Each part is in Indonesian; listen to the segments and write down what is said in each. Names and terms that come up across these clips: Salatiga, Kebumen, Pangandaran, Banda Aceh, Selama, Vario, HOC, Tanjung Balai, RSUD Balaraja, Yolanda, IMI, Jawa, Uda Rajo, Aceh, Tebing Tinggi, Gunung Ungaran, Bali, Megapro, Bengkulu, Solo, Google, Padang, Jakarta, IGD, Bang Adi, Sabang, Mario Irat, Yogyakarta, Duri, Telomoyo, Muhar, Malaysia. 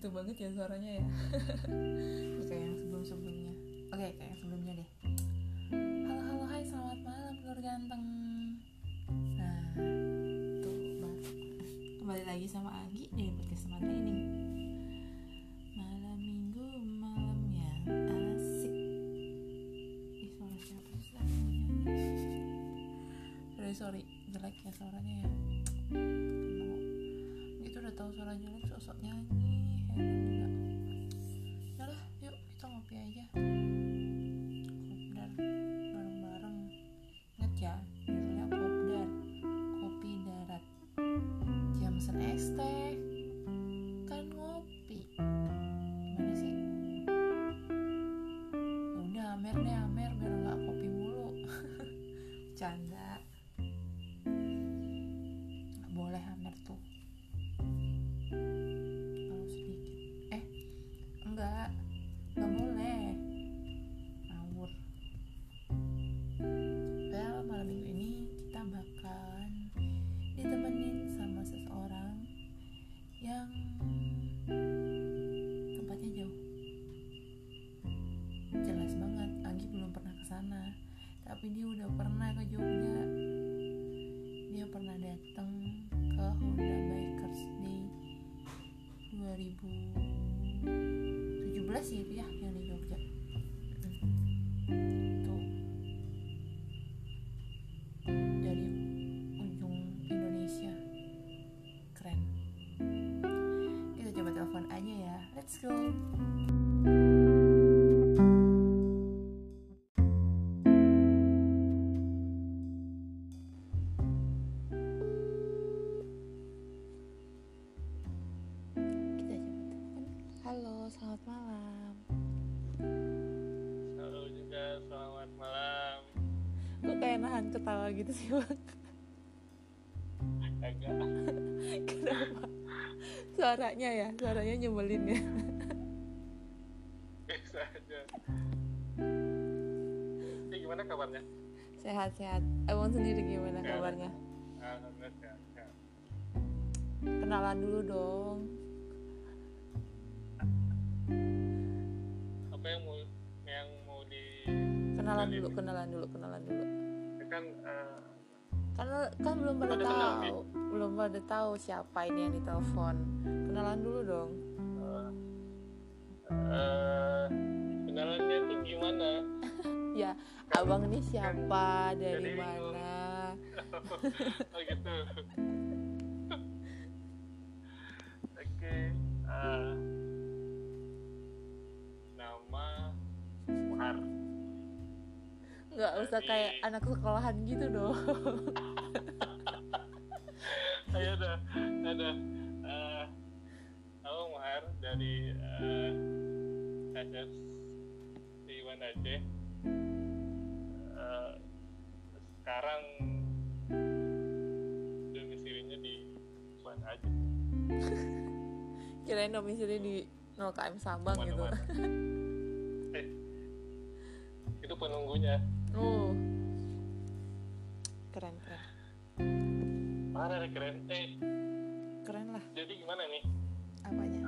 gitu banget ya suaranya ya. Kayak yang sebelum-sebelumnya. Oke, kayak yang sebelumnya deh. Halo, hai, selamat malam Nur Ganteng. Nah, tuh bang, kembali lagi sama Anggi di podcast malam ini. Malam minggu malam yang asik. Ih, suara siapa sih? Sorry, jelek ya suaranya ya. Tahu suara jelek sosok nyanyi heran juga. Yalah, yuk kita ngopi aja kopdar bareng-bareng. Ingat ya judulnya kopdar, kopi darat. Jangan mesen es teh, kan ngopi. Gimana sih? Udah amer deh, amer biar nggak kopi mulu. Canda, nggak boleh amer tuh. Nggak boleh ngawur. Well, malam minggu ini kita bakalan ditemenin sama seseorang yang tempatnya jauh. Jelas banget, Anggi belum pernah kesana, tapi dia udah pernah ke Jogja. Dia pernah datang ke Honda Bikers Day 2017 sih itu ya, yang di Jogja. Tuh, dari ujung Indonesia. Keren. Kita coba telepon aja ya. Let's go. Ketawa gitu sih bang. Agak. Kenapa? Suaranya nyebelin ya. Biasa aja. Ini gimana kabarnya? Sehat-sehat. Abang sendiri gimana kabarnya? Alhamdulillah sehat. Kenalan dulu dong. Apa yang mau di? Kenalan dulu. Kan belum pada tahu siapa ini yang ditelepon. Kenalan dulu dong. Kenalannya tuh gimana? Ya, kan, abang ini siapa, kan, dari mana? Oh gitu. Oke. Nama Muhar. Nggak usah kayak anak sekolahan gitu dong. Ayo dah, ada. Aku Muhar dari Aceh, di Banda Aceh. Sekarang domisilinya di Banda Aceh. Kirain domisili di 0 km Sabang gitu. Itu penunggunya. Keren. Parah keren. Keren lah. Jadi gimana nih? Apanya?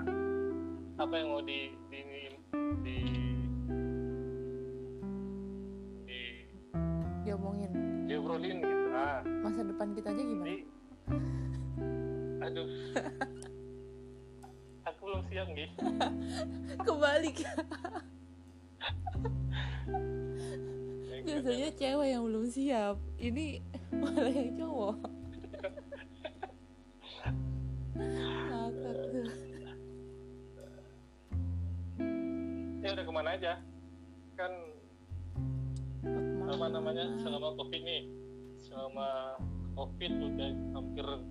Apa yang mau diomongin? Diobrolin gitu. Masa depan kita aja gimana? Aduh. Aku belum siap nih. Kebalik. Biasanya cewek yang belum siap, ini malah yang cowok. Ya udah kemana aja, kan apa namanya, selama covid udah hampir 2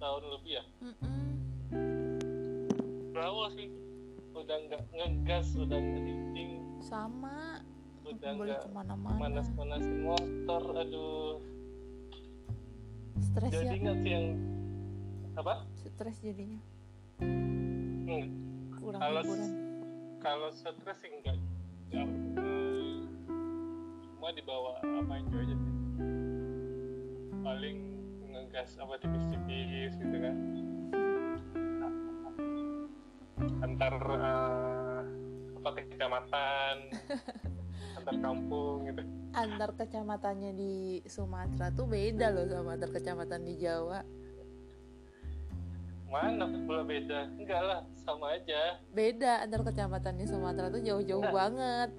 tahun lebih ya. Bravo sih, udah nggak ngegas, udah ngeding sama. Udah boleh kemana-mana, manas-manasin motor, aduh stres ya. Jadi nggak sih yang apa? Stres jadinya. Kalau stres sih enggak, cuma dibawa apa yang aja sih, paling ngegas apa tipis-tipis gitu kan. antar kecamatan, antar kampung gitu. Antar kecamatannya di Sumatera tuh beda loh sama antar kecamatan di Jawa. Mana pula beda? Enggak lah, sama aja. Beda, antar kecamatan di Sumatera tuh jauh-jauh banget.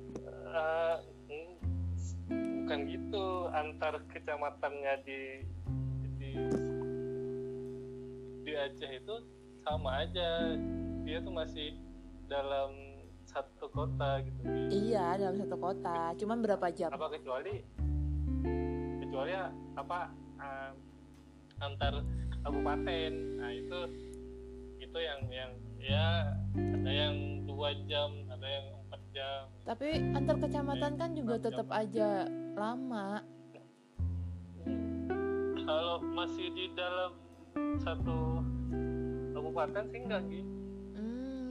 Bukan gitu, antar kecamatannya di Aceh itu sama aja. Dia tuh masih dalam satu kota gitu. Iya, dalam satu kota. Cuman berapa jam? Apa kecuali apa? Antar kabupaten, nah itu yang ya ada yang 2 jam, ada yang 4 jam. Tapi antar kecamatan kan juga tetap aja lama. Kalau masih di dalam satu kabupaten sih enggak sih.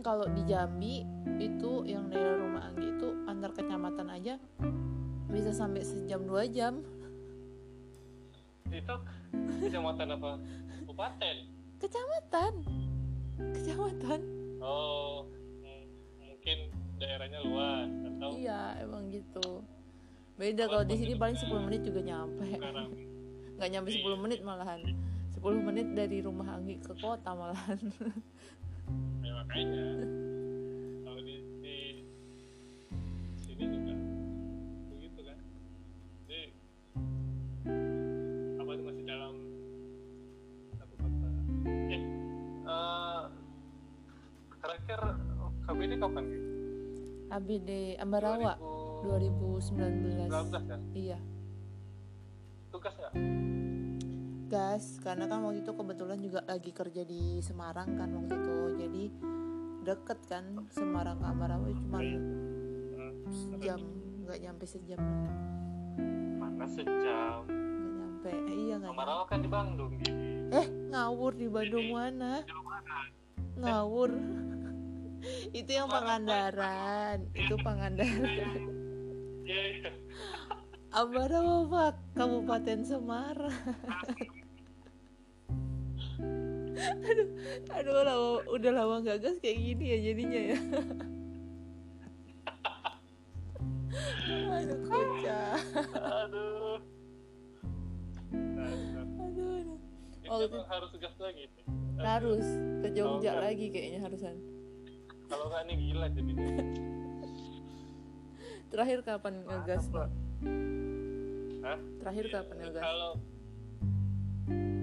Kalau di Jambi itu yang daerah rumah Anggi itu antar kecamatan aja bisa sampai sejam 2 jam. Itu kecamatan apa? Kabupaten? Kecamatan. Oh, mungkin daerahnya luas atau? Iya, emang gitu. Beda. Kalau di sini paling 10 menit juga nyampe. Nggak nyampe 10 menit malahan. 10 menit dari rumah Anggi ke kota malahan. Ya makanya. Kalau di sini juga begitu kan. Jadi masih dalam satu kota. Terakhir KBD kapan gitu? KBD Ambarawa 2019. 19 kan? Iya. Tugas nggak? Gas, karena kan waktu itu kebetulan juga lagi kerja di Semarang kan waktu itu, jadi deket kan Semarang ke Ambarawa cuma sejam, nggak nyampe sejam. Mana sejam? Iya, Ambarawa kan di Bandung gini. Ngawur di Bandung ini, mana? Ngawur. Itu yang Pangandaran. Itu Pangandaran. Iya. Ambarawa Pak, Kabupaten Semarang. Aduh, udah lama gak gas kayak gini ya jadinya ya. Aduh, kocak. Aduh. Aduh. Oh, itu harus gas lagi. Harus ke Jogja lagi kayaknya harusan. Kalau nggak nih gila jadinya. Terakhir kapan ngegas, Pak? Terakhir kapan ngegas?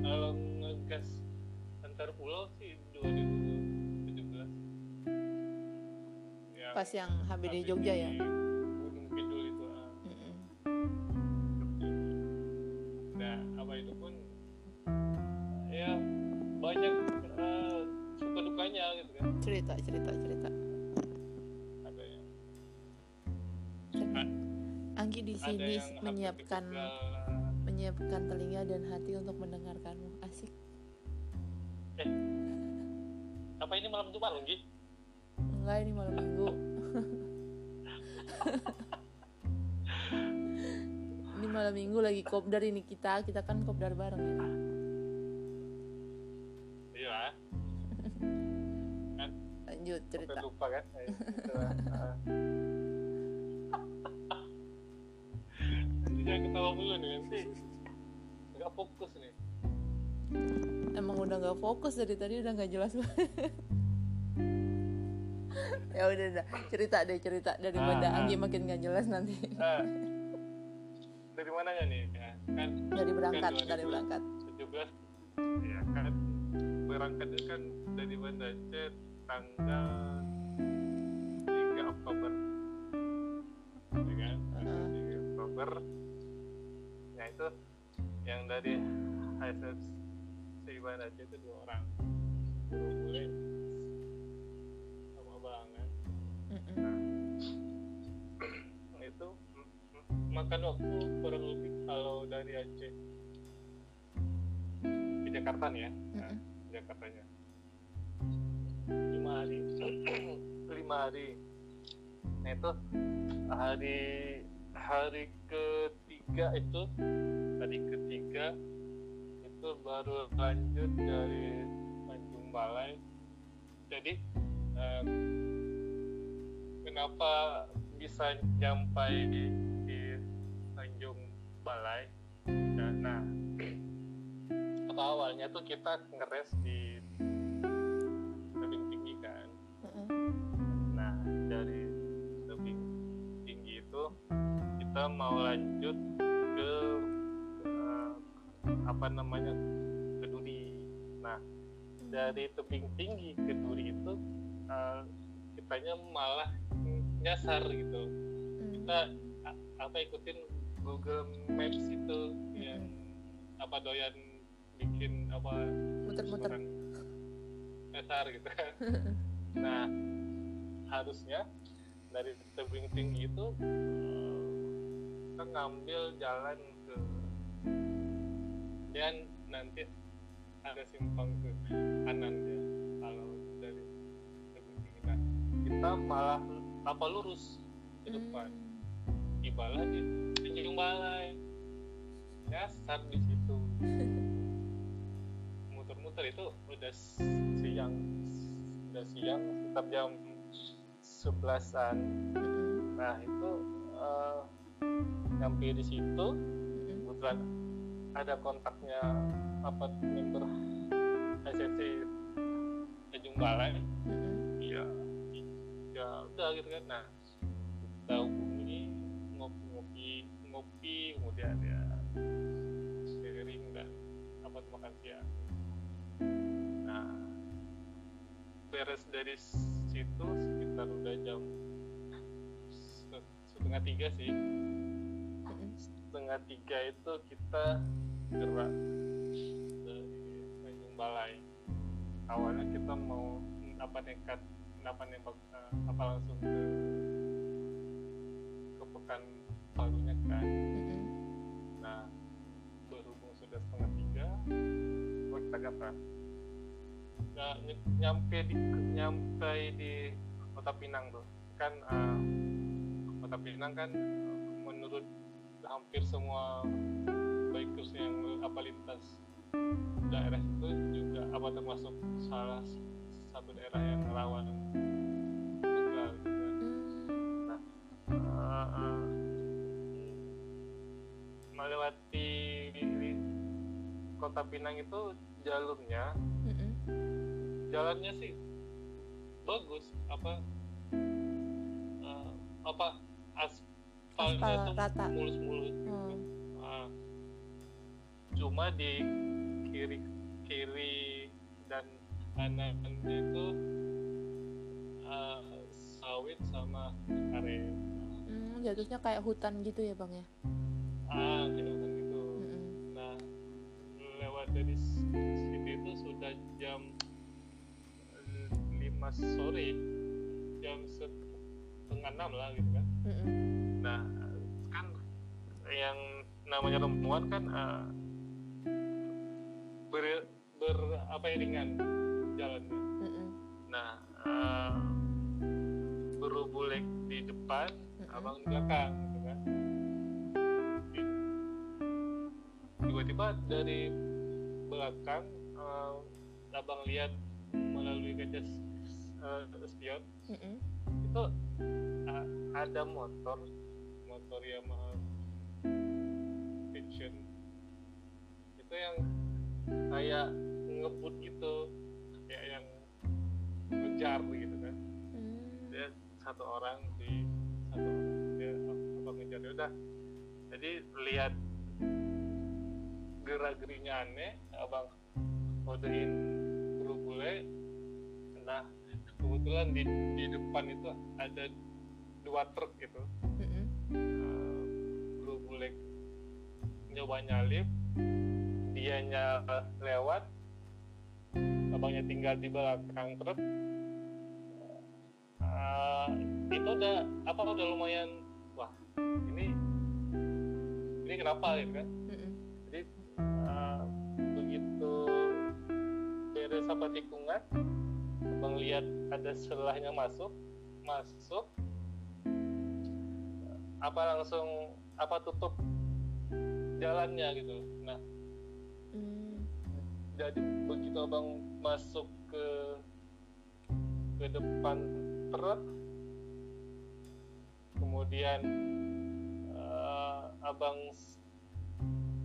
Kalau ngegas antar pulau sih 2017. Pas yang HBD Jogja ya. Itu pun ya banyak suka dukanya gitu kan, cerita ada yang Anggi di sini menyiapkan telinga dan hati untuk mendengarkanmu. Asik. Apa ini malam Jumat lagi? Enggak, ini malam Minggu. Ini malam Minggu lagi kopdar ini kita kan kopdar bareng ya. Iya. Kan? Lanjut cerita. Sampai lupa kan? Nanti jangan ketawa dulu nih nanti. Gak fokus nih. Emang udah gak fokus dari tadi, udah gak jelas banget. Ya udah. Cerita dari Banda Anggi makin gak jelas nanti. Dari mana nih? Ya, kan dari berangkat. 17. Ya kan berangkatnya kan dari Banda Aceh tanggal 3 Oktober. Ya kan? Tanggal 3 Oktober. Ya itu yang dari SFC Banda Aceh itu 2 orang. Boleh sama abang kan. Nah, itu makan waktu kurang lebih kalau dari Aceh di Jakarta nih ya, Jakartanya 5 hari. 5 hari. Nah itu hari ketiga itu baru lanjut dari Tanjung Balai. Jadi kenapa bisa sampai di Tanjung Balai. Nah, atau awalnya tuh kita ngeres di Tebing Tinggi kan. Nah, dari Tebing Tinggi itu kita mau lanjut ke ke Duri. Nah, dari Tebing Tinggi ke Duri itu kitanya malah nyasar gitu. Kita ikutin Google Maps itu yang doyan bikin muter-muter nyasar gitu kan. Nah, harusnya dari Tebing Tinggi itu kita ngambil jalan ke dan nanti ada simpang ke kanan ya kalau dari Tebing Tinggi. Nah, kita malah lurus ke depan di Balai, di Tanjung Balai nyasar di situ, muter-muter. Itu udah siang sekitar jam 11-an. Nah, itu nyampe di situ kebetulan ada kontaknya member SFC Tanjung Balai. Ya udah gitu kan. Nah, kita hubungi, ngopi, kemudian ya sharing dan makan siang. Nah, beres dari situ sekitar udah jam 2:30 sih. 2:30 itu kita gerak dari Tanjung Balai. Awalnya kita mau langsung ke Pekanbarunya kan. Nah, berhubung sudah 2:30, kita gerak. Nah, nyampe di Kota Pinang tuh kan. Kota Pinang kan menurut hampir semua bikers yang lintas daerah itu juga termasuk salah satu daerah yang rawan begal gitu. Nah, melewati Kota Pinang itu jalurnya jalannya sih bagus, aspalnya tuh mulus-mulus gitu. Cuma di kiri dan kanannya itu sawit sama aren. Jatuhnya kayak hutan gitu ya Bang ya? Kayak hutan gitu. Nah, lewat dari situ itu sudah jam 5 sore, jam 5:30 lah gitu kan. Nah, kan yang namanya perempuan kan ringan jalannya. Nah, berubulek di depan, abang di belakang gitu kan. Tiba-tiba dari belakang abang lihat melalui kaca spion. Itu ada motor Yamaha Vision itu yang kayak ngebut gitu, kayak yang ngejar gitu kan. Dia satu orang dia ngejar. Udah, jadi lihat gerak-gerinya aneh, abang kodein berubule. Nah, kebetulan di depan itu ada 2 truk gitu. Berubule nyoba nyalip, dianya lewat, abangnya tinggal di belakang truk. Itu udah lumayan, wah ini kenapa gitu kan. Jadi begitu beres tikungan, abang lihat ada selahnya masuk, langsung tutup jalannya gitu. Nah, jadi begitu abang masuk ke ke depan perut, kemudian abang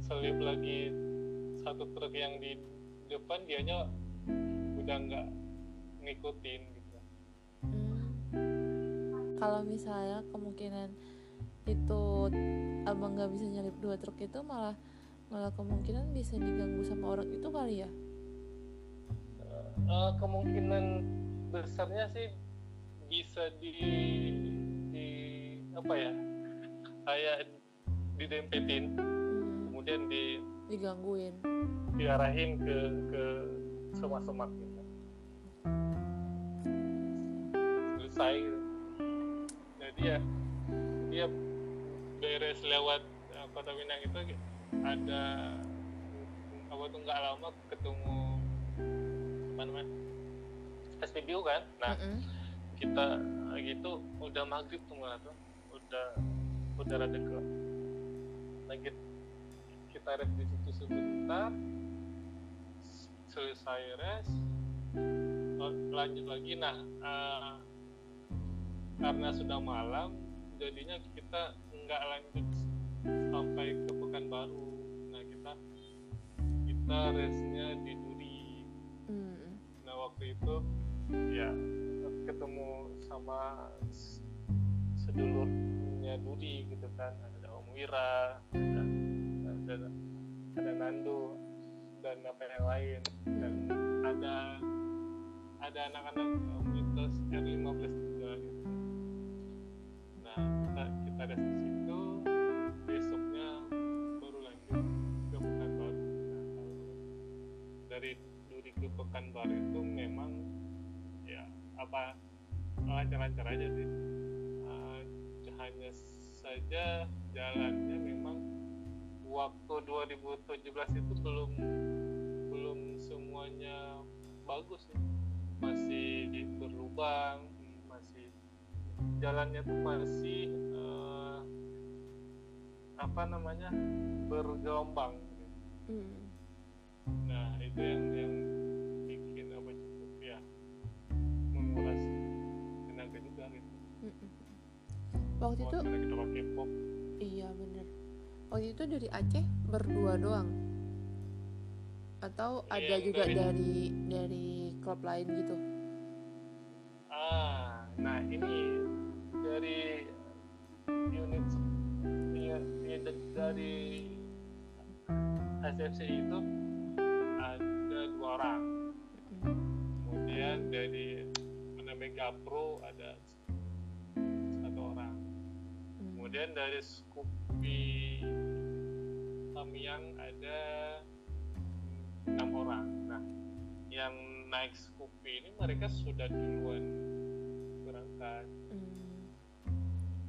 selip lagi satu truk yang di depan, dianya udah nggak ngikutin gitu. Kalau misalnya kemungkinan itu abang nggak bisa nyelip dua truk itu, malah kemungkinan bisa diganggu sama orang itu kali ya? Kemungkinan besarnya sih bisa di apa ya, kayak didempetin, kemudian digangguin, diarahin ke semak-semak gitu. Selesai gitu. Jadi ya dia beres lewat Kota Pinang itu ada apa tuh, nggak lama ketemu apa namanya SPBU kan. Nah kita gitu udah maghrib tuh malah tuh udah rada gelap. Nah kita rest di situ sebentar, selesai rest lanjut lagi. Nah karena sudah malam jadinya kita nggak lanjut sampai ke Pekanbaru. Nah kita restnya di Duri. Nah waktu itu ya ketemu sama sedulurnya Duri gitu kan, ada Om Wira, ada Nando dan apa yang lain, dan ada anak-anak komunitas R15 juga gitu. Nah kita ada di situ, besoknya baru lanjut ke Pekanbaru. Nah, dari Duri ke Pekanbaru itu memang ya apa, lancar-lancar aja sih, hanya saja jalannya memang waktu 2017 itu belum semuanya bagus ya, masih berlubang, masih jalannya tuh masih apa namanya bergelombang. Nah itu yang bikin apa, cukup ya menguras tenaga juga gitu. Waktu itu kita pakai pop. Iya benar. Waktu itu dari Aceh berdua doang atau iya, ada juga dari klub lain gitu? Nah ini dari unit dari SFC itu ada 2 orang, kemudian dari Megapro ada 1 orang, kemudian dari Scoopy Tamiang ada 6 orang. Nah yang naik Scoopy ini mereka sudah duluan berangkat.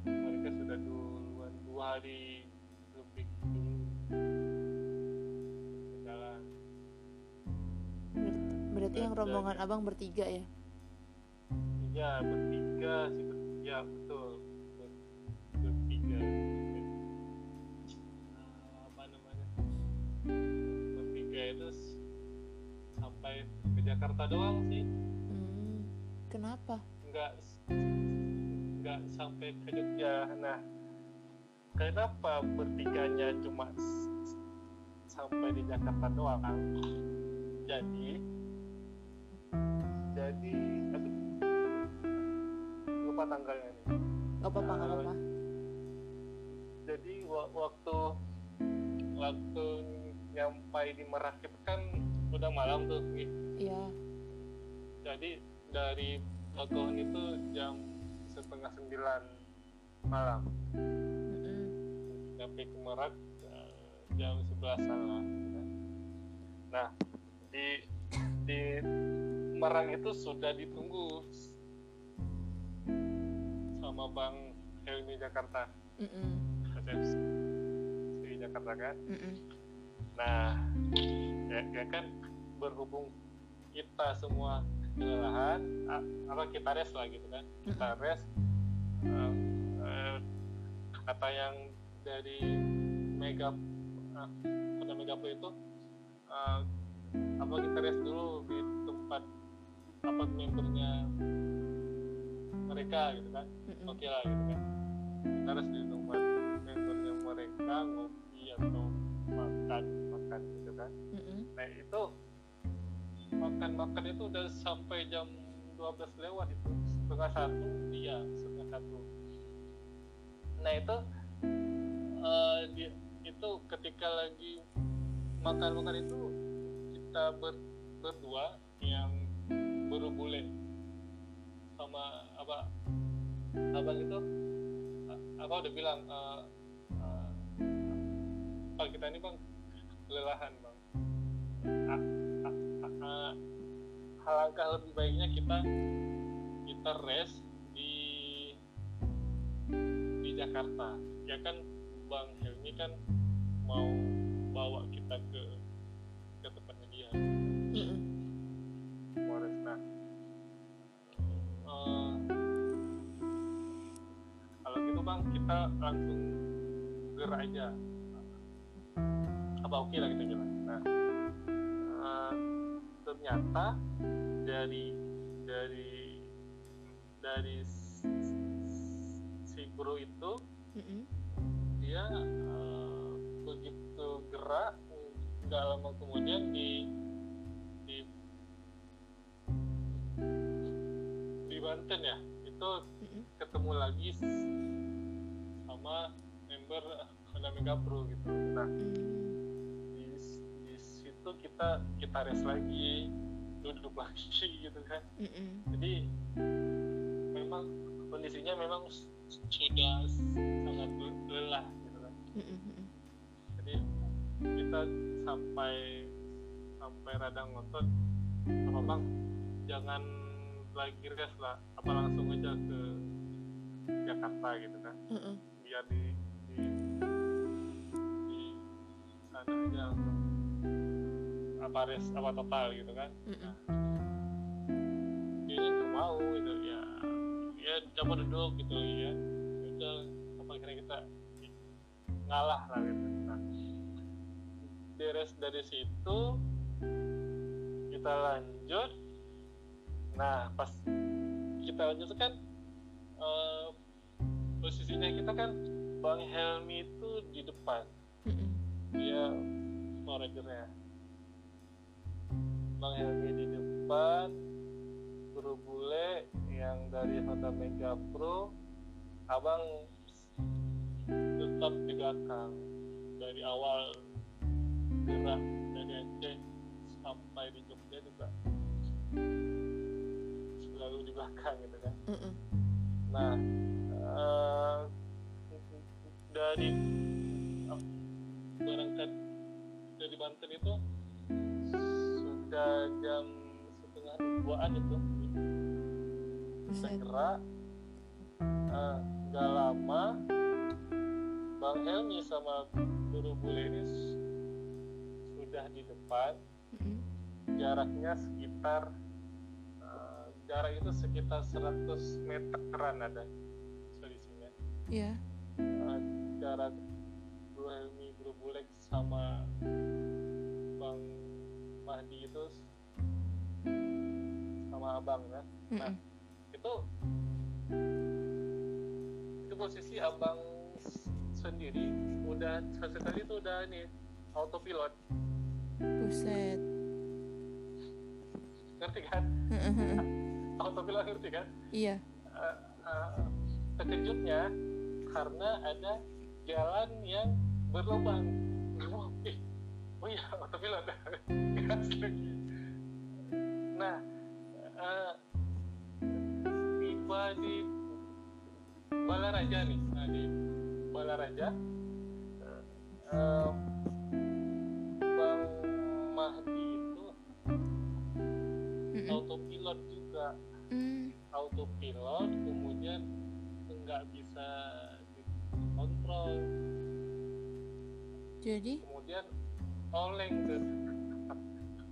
Mereka sudah duluan 2 hari lebih dulu berjalan. Berarti yang rombongan abang bertiga ya? Iya bertiga sih, ya betul. Bertiga itu sampai ke Jakarta doang sih. Kenapa? Nggak sampai ke Jogja. Nah, kenapa bertiganya cuma sampai di Jakarta doang? Jadi aduh, lupa tanggalnya nih. Nggak apa-apa, nggak apa-apa. Jadi waktu nyampai di Merang itu kan udah malam tuh. Iya. Jadi dari Bagon itu jam 8:30 malam. Sampai ke Merang jam 11-an lah. Nah, di Merang itu sudah ditunggu sama Bang Helmi Jakarta. Di Jakarta kan. Nah ya kan, berhubung kita semua kelelahan, apa kita rest lah gitu kan. Kita rest. Kata yang dari Megapro itu apa, kita rest dulu di tempat rapat membernya mereka gitu kan, oke lah gitu kan. Kita harus di tempat membernya mereka ngopi atau makan gitu kan. Nah itu makan itu udah sampai jam 12 lewat itu, 12:30, iya 12:30. Nah itu itu ketika lagi makan itu kita berdua yang baru bule sama abang itu, abang udah bilang kita ini bang kelelahan bang, alangkah lebih baiknya kita rest di Jakarta ya kan. Bang Helmi kan mau bawa kita ke tempatnya dia. Nah, kalau gitu bang kita langsung gerak aja. Apa oke lah kita jalan. Nah, ternyata dari si guru itu dia begitu gerak nggak lama kemudian di Banten ya itu ketemu lagi sama member Mega Pro gitu. Nah di situ kita rest lagi, duduk lagi gitu kan. Jadi memang kondisinya memang sudah sangat lelah gitu kan. Jadi kita sampai rada ngotot, apa bang jangan lagi rest lah, apa langsung aja ke Jakarta gitu kan. Biar di sana aja langsung apa rest apa total gitu kan. Dia nggak mau gitu ya, dia coba duduk gitu ya udah, apa kira kita ngalah lah gitu. Nah, beres dari situ kita lanjut. Nah pas kita lanjut kan posisinya kita kan Bang Helmi itu di depan, dia manajernya. Bang Helmi di depan, guru bule yang dari Kota Mega Pro, abang tetap di belakang dari awal gerak dari Aceh sampai di Jogja juga selalu di belakang gitu kan. Nah berangkat dari Banten itu sudah jam 1:30 itu bisa gerak. Gak lama Bang Helmi sama guru bule ini sudah di depan. Jaraknya sekitar jarak itu sekitar 100 meteran ada selisihnya. Iya. Jarak Bro Helmi, Bro Bulek sama Bang Mahdi itu sama abang kan. Nah, itu posisi abang sendiri udah sekali itu udah nih autopilot. Buset. Ngerti kan? Autopilot ngerti kan? Iya. Terkejutnya karena ada jalan yang berlubang. Oh iya, autopilot. Nah, tiba di Balaraja nih. Nah, di Balaraja Bang Mahdi itu autopilot juga. Autopilot kemudian nggak bisa dikontrol, jadi kemudian oleng ke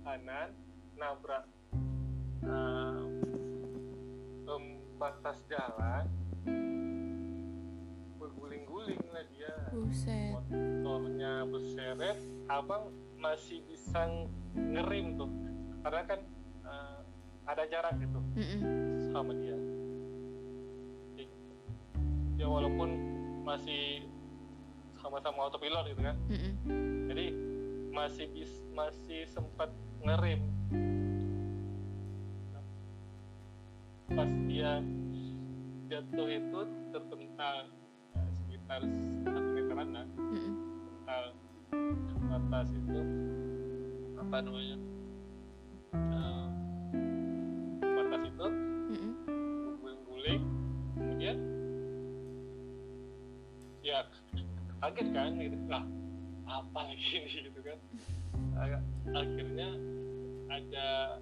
kanan, nabrak batas jalan, berguling-guling lah dia. Buset. Motornya berseret, abang masih bisa ngerem tuh karena kan ada jarak gitu sama dia. Ya walaupun masih sama-sama autopilot gitu kan, jadi masih sempat ngerem. Pas dia jatuh itu terpental sekitar 1 meteran lah, terpental ke atas itu apa namanya batas itu guling-guling, kemudian ya kaget kan gitu, lah apa lagi ini gitu kan. Akhirnya ada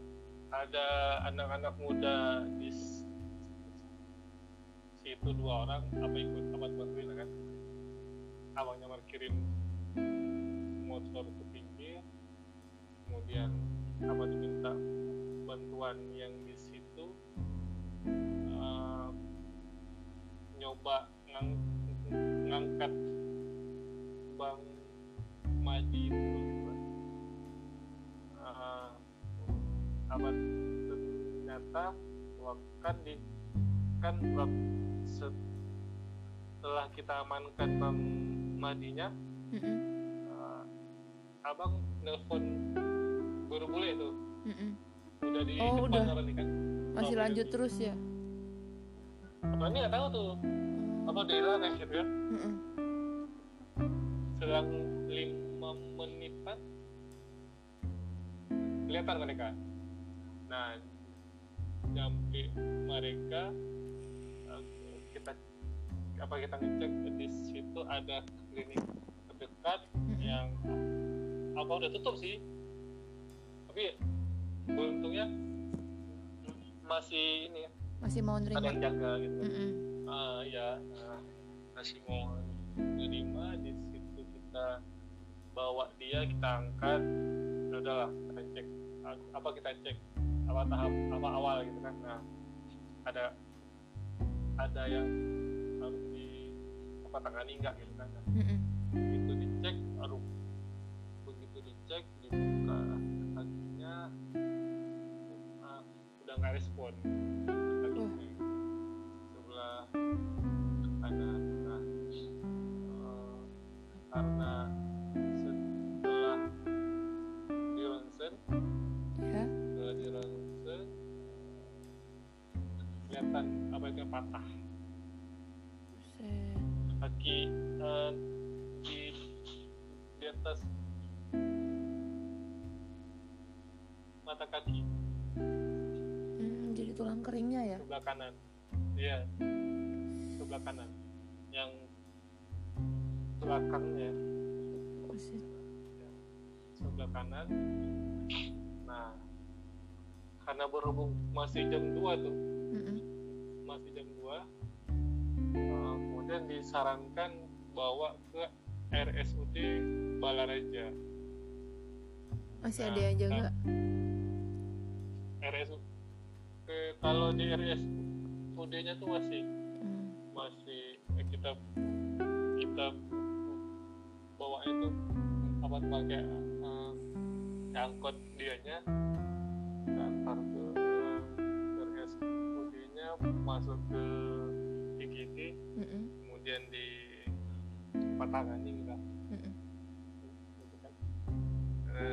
anak-anak muda di situ 2 orang apa ikut abad-abadin kan, awalnya parkirin motor ke pinggir, kemudian abad minta bantuan yang di situ nyoba ngangkat Bang Maji itu gitu. Abad ternyata setelah kita amankan Bang Madinya, abang nelpon guru bule itu, udah di depan orang ini kan, masih lanjut ini. Terus ya? Abang ini nggak tahu tuh, abang udah hilang ya gitu kan? Selang 5 menitan kelihatan mereka. Nah, sampai mereka kita ngecek di situ ada klinik terdekat yang apa udah tutup sih, tapi beruntungnya masih ini masih mau nerima, ada yang jaga gitu. Masih mau nerima. Di situ kita bawa dia, kita angkat, udahlah kita cek tahap apa awal gitu kan. Nah, ada yang harus di tangani enggak gitu kan. Begitu dicek, dibuka kakinya udah nggak respon. Kakinya sebelah kanan. Nah, karena setelah di ronsen, kelihatan apa itu patah. Kaki di atas mata kaki, jadi tulang keringnya ya, sebelah kanan yang belakangnya, sebelah kanan. Nah, karena berhubung masih jam 2 tuh, masih jam 2, kemudian disarankan bawa ke RSUD Balaraja. Masih ada yang jaga? RSUD kalau di RSUD-nya tuh masih kita bawa itu apa pakai angkot dianya, antar ke RSUD-nya, masuk ke IGD, kemudian di patangani juga.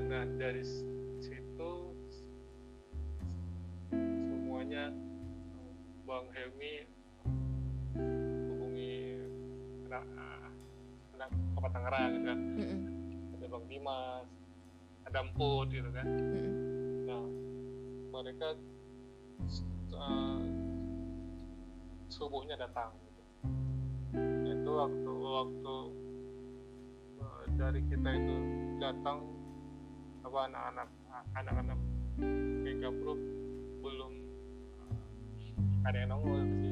Nah, dari situ semuanya Bang Helmi hubungi anak Kota Tangerang gitu kan. Ada Bang Dimas, ada Emput gitu kan. Nah, mereka subuhnya datang. Itu waktu dari kita itu datang apa anak-anak mega group belum ada yang nongol sih.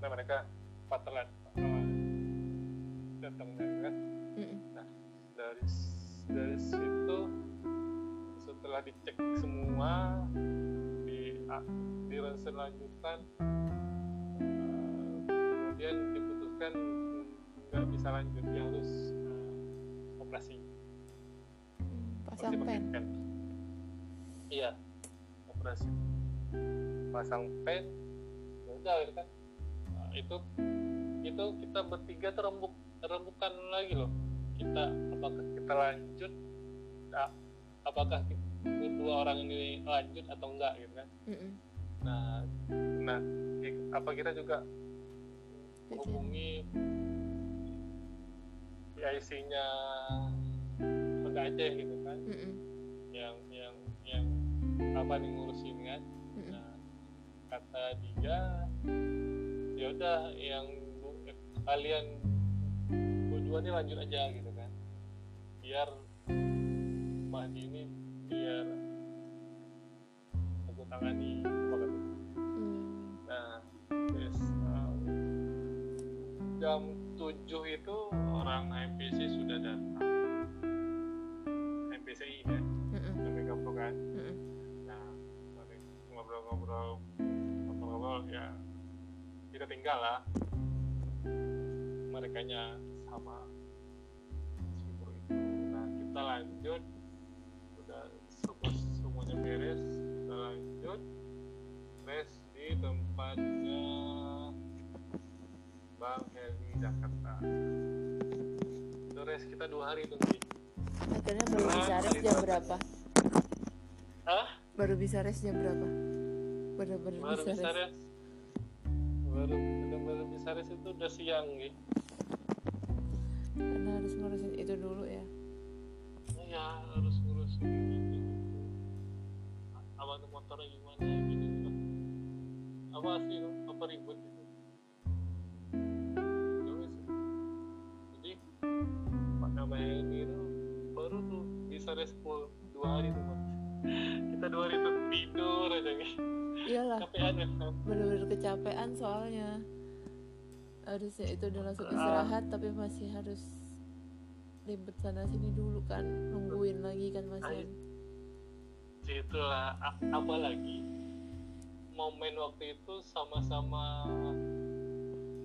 Nah, mereka telat datangnya kan. Nah, dari situ setelah dicek semua di ronsen lanjutan, kemudian diputuskan nggak bisa lanjut, dia harus operasi. Pasang pen. Iya, beras, pasang pet, udah gitu kan. Nah, itu kita bertiga terembukan lagi loh. Kita apakah kita lanjut? Nah, apakah dua orang ini lanjut atau enggak gitu kan? Nah, apa kita juga hubungi PIC-nya Banda Aceh gitu kan? Yang apa nih ngurusin kan? Nah, kata dia, ya udah yang kalian tujuannya lanjut aja gitu kan? Biar Mahdi ini biar aku tangani. Nah, terus jam 7 itu orang MPC sudah datang. MPC kan, mereka kan. Nah, ngobrol-ngobrol ya kita tinggal lah. Merekanya sama syukur itu. Nah, kita lanjut. Udah semuanya beres, kita lanjut. Rest di tempatnya Bang Helmi Jakarta. Terus kita 2 hari itu sih. Akhirnya baru bisa res jam berapa? Hah? Baru bisa res jam berapa? Baru bisa res itu udah siang gitu. Karena harus ngurusin itu dulu ya. Iya, harus ngurusin itu. Apa motornya gimana gitu. Apa sih apa ribut gitu. Jadi pada bayangin itu baru tuh bisa respon 2 hari tuh Pak. Kita 2 hari tuh tidur aja gitu. Iyalah. Kecapean ya. Bener-bener kecapean soalnya. Harusnya itu udah langsung istirahat tapi masih harus ribet sana sini dulu kan, nungguin lagi kan masih. Itulah apa lagi? Momen waktu itu sama-sama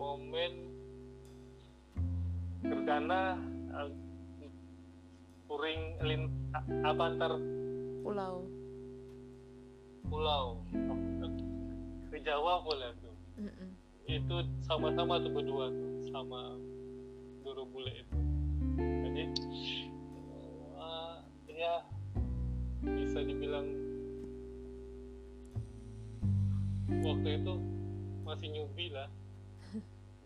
momen kerjana touring antar pulau ke Jawa pula tuh. Itu sama-sama tuh berdua tuh sama Duru Bule itu. Jadi ya bisa dibilang waktu itu masih nyubi lah,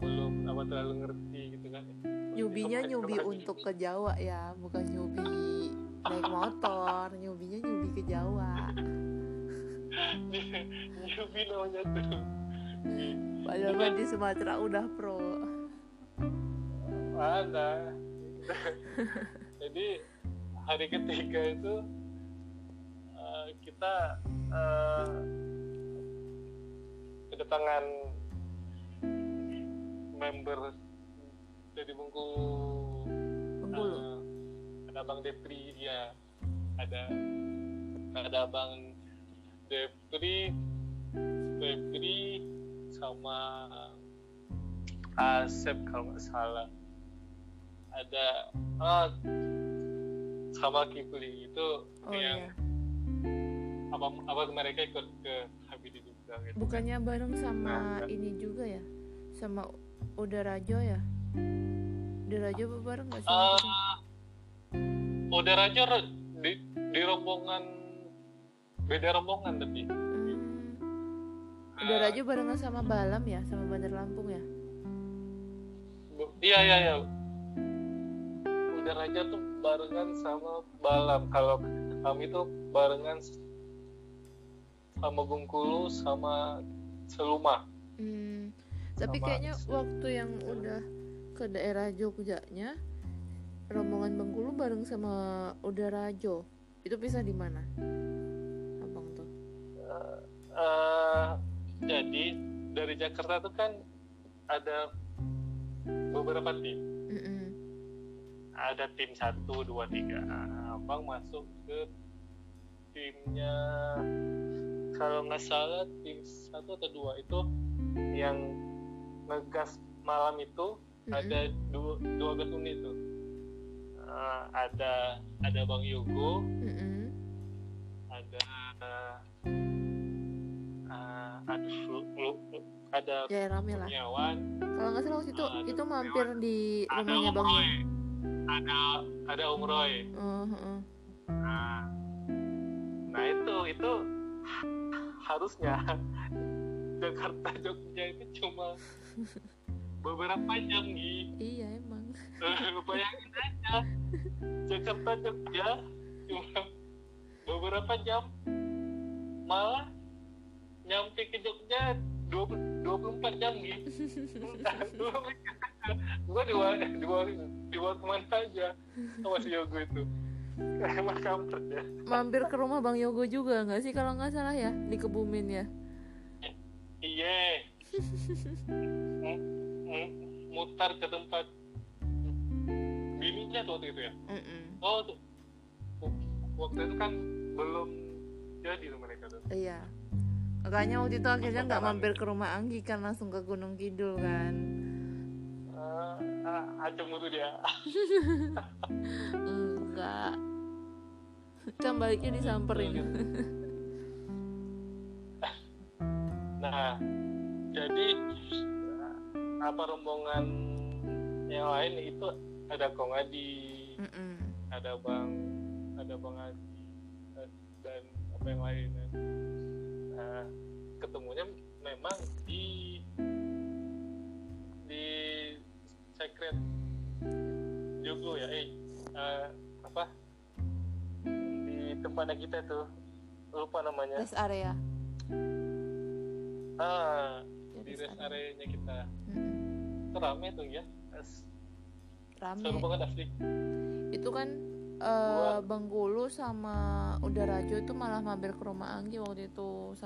belum apa terlalu ngerti gitu kan. Nyubinya nyubi untuk ke Jawa ya, bukan nyubi naik motor. Nyubinya nyubi ke Jawa. Nyubi namanya tuh. Padahal kan di Sumatera udah pro. Ada. Jadi hari ketiga itu kita kedatangan member dari Bengkulu. Ada Bang Depri, ya ada Bang Depri sama Asep kalau nggak salah, ada sama Kipli itu yang apa mereka ikut ke Habibie. Bukannya bareng sama ini juga ya? Sama Uda Rajo ya? Uda Rajo bareng gak sih? Uda Rajo di rombongan, beda rombongan tadi. Uda Rajo bareng sama Balam ya? Sama Bandar Lampung ya? Iya. Uda Rajo tuh barengan sama Balam. Kalau kami tuh barengan sama Bengkulu, sama Seluma. Tapi sama kayaknya waktu yang udah ke daerah Jogjanya, rombongan Bengkulu bareng sama Uda Rajo. Itu bisa di mana, abang tuh? Jadi dari Jakarta tuh kan ada beberapa tim. Ada tim 1, 2, 3. Abang masuk ke timnya. Kalau nggak salah tim 1 atau 2 itu yang ngegas malam itu ada 12 unit tuh. Ada Bang Yogo, ada ada Kurniawan. Kalau nggak salah waktu itu mampir di rumahnya Bang. Ada Om Roy. Nah itu harusnya Jakarta Jogja itu cuma beberapa jam nih. Iya emang. Bayangin aja Jakarta Jogja cuma beberapa jam, malah nyampe ke Jogja 24 jam gitu. Gue di bawah teman aja sama si Yogo itu. Mampir ke rumah Bang Yogo juga nggak sih kalau nggak salah ya, di Kebumen ya. Iya. Mutar ke tempat bininya tuh waktu itu ya. Oh tuh waktu itu kan belum jadi tuh mereka tuh. Iya. Makanya waktu itu akhirnya nggak mampir ke rumah Anggi kan, langsung ke Gunung Kidul kan. Cemburu dia. Enggak. Kan baliknya disamperin. Nah, jadi apa rombongan yang lain itu ada Kong Adi, ada Bang Adi dan apa yang lainnya. Nah, ketemunya memang di secret Jogo ya, di tempatnya kita tuh, lupa namanya. Rest area. Di rest areanya kita. Itu rame tuh ya. Rame. Seru banget asli. Itu kan Bengkulu sama Uda Rajo itu malah mampir ke rumah Anggi waktu itu.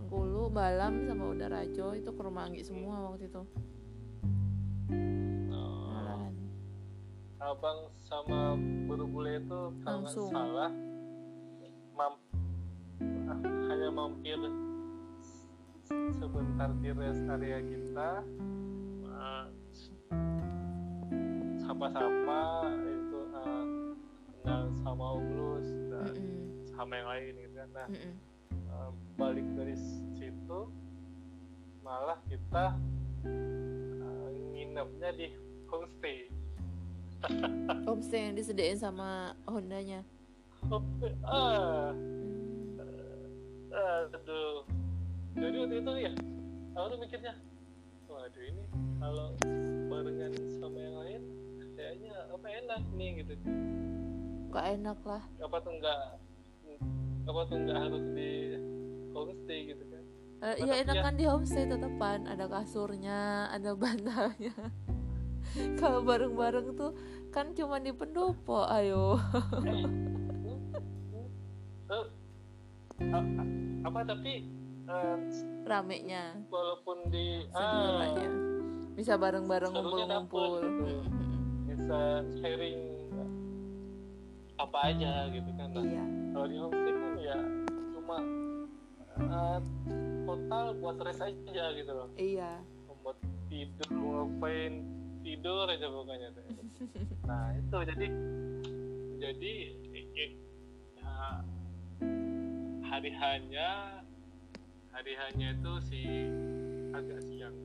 Bengkulu, Balam sama Uda Rajo itu ke rumah Anggi semua waktu itu. Abang sama Buru-Bule itu kalau nggak salah hanya mampir sebentar di rest area kita, sapa-sapa itu sama Oblus dan sama yang lain gitu kan. Nah, balik dari situ malah kita nginepnya di homestay. Homestay yang disediain sama Hondanya. Aduh. Jadi waktu itu ya, aku tuh mikirnya, waduh ini kalau barengan sama yang lain, kayaknya apa enak nih gitu. Gak enak lah. Apa tuh nggak harus di homestay gitu kan? Iya enak kan di homestay tetepan, ada kasurnya, ada bantalnya. Kalau bareng-bareng tuh kan cuma di pendopo, ayo. Ramenya. Walaupun di sebenarnya bisa bareng-bareng ngumpul-ngumpul. Bisa sharing apa aja gitu kan. Iya. Kalau di homestay kan ya cuma total buat rest aja gitu loh. Iya. Buat tidur, ngapain aja pokoknya. Nah itu jadi ya, hari-hanya itu si agak siang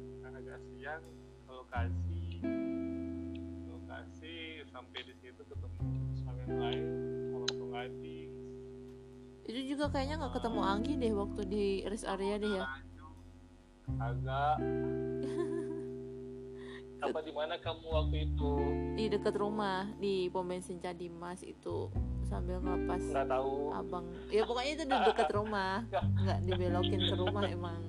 lokasi sampai di situ ketemu sama yang lain, sama Tungadi itu juga kayaknya nggak ketemu Anggi deh waktu di rest area deh ya, agak apa di mana kamu waktu itu? Di dekat rumah, di pom bensin Cadimas itu, sambil ngelepas. Nggak tahu. Abang. Ya pokoknya itu di dekat rumah. Nggak dibelokin ke rumah emang.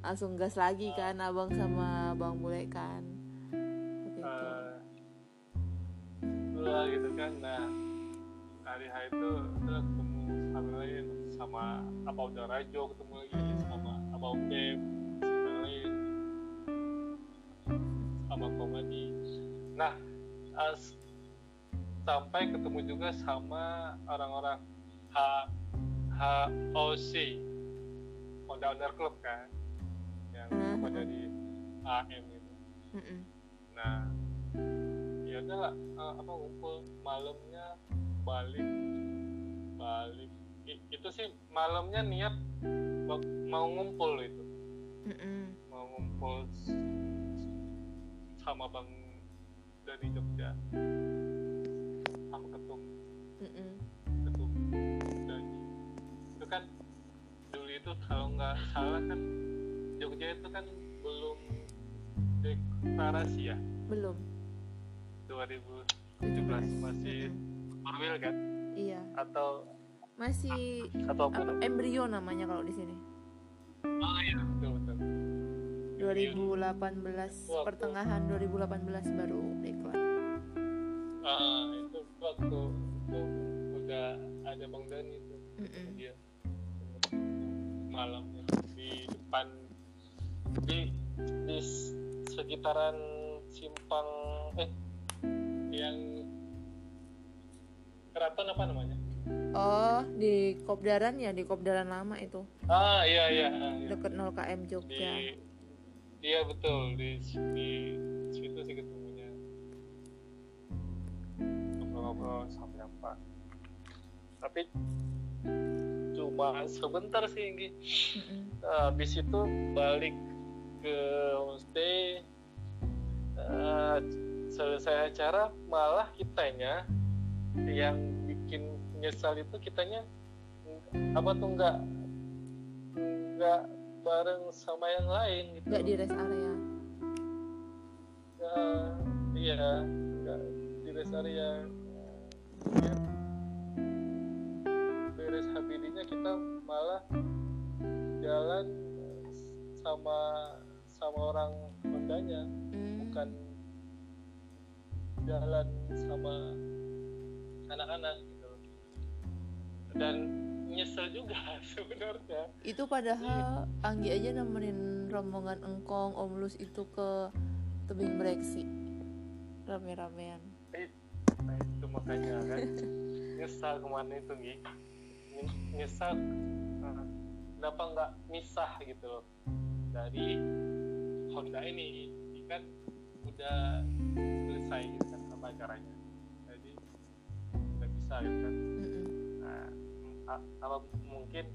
Langsung gas lagi kan Abang sama Bang Bule kan. Itulah gitu kan. Nah, hari-hari itu kita ketemu sama lain, sama apa Uda Rajo ketemu lagi sama apa Udem, sama lain. Sama komedi. Nah, sampai ketemu juga sama orang-orang HOC, Honda Owner Club kan, yang pada di AM gitu. Nah, ya udah ngumpul malamnya balik. Itu sih malamnya niat mau ngumpul itu, mau ngumpul sama Bang dari Jogja, sama ketum Dani. Itu kan dulu itu kalau nggak salah kan Jogja itu kan belum deklarasi ya? Belum. 2017 masih Orwell kan? Iya. Atau masih embrio namanya kalau di sini. Oh iya, betul. 2018 waktu, pertengahan 2018 baru deklar. Itu waktu udah ada Bang Dhani itu. Dia malamnya di depan di sekitaran simpang yang keraton apa namanya? Oh, di Kopdaran ya, di Kopdaran lama itu. Iya. Deket 0 km Jogja. Iya betul, di situ sih ketemunya. Ngobrol-ngobrol sampai apa? Tapi cuma sebentar sih, Enggi. Habis itu balik ke homestay. Selesai acara, malah kitanya yang bikin menyesal itu, kitanya nggak bareng sama yang lain gitu. Nggak di rest area. Nggak di rest area. Beres HBD-nya kita malah jalan sama orang Hondanya, bukan jalan sama anak-anak gitu. Dan nyesel juga sebenarnya. Itu padahal Anggi aja nemenin rombongan Engkong, Om Lus itu ke Tebing Breksi rame-ramean. Nah itu makanya kan nyesel kemana itu gitu. Nyesel kenapa nggak misah gitu dari Honda ini kan udah selesai gitu kan sama acaranya, jadi nggak bisa gitu kan. Apa mungkin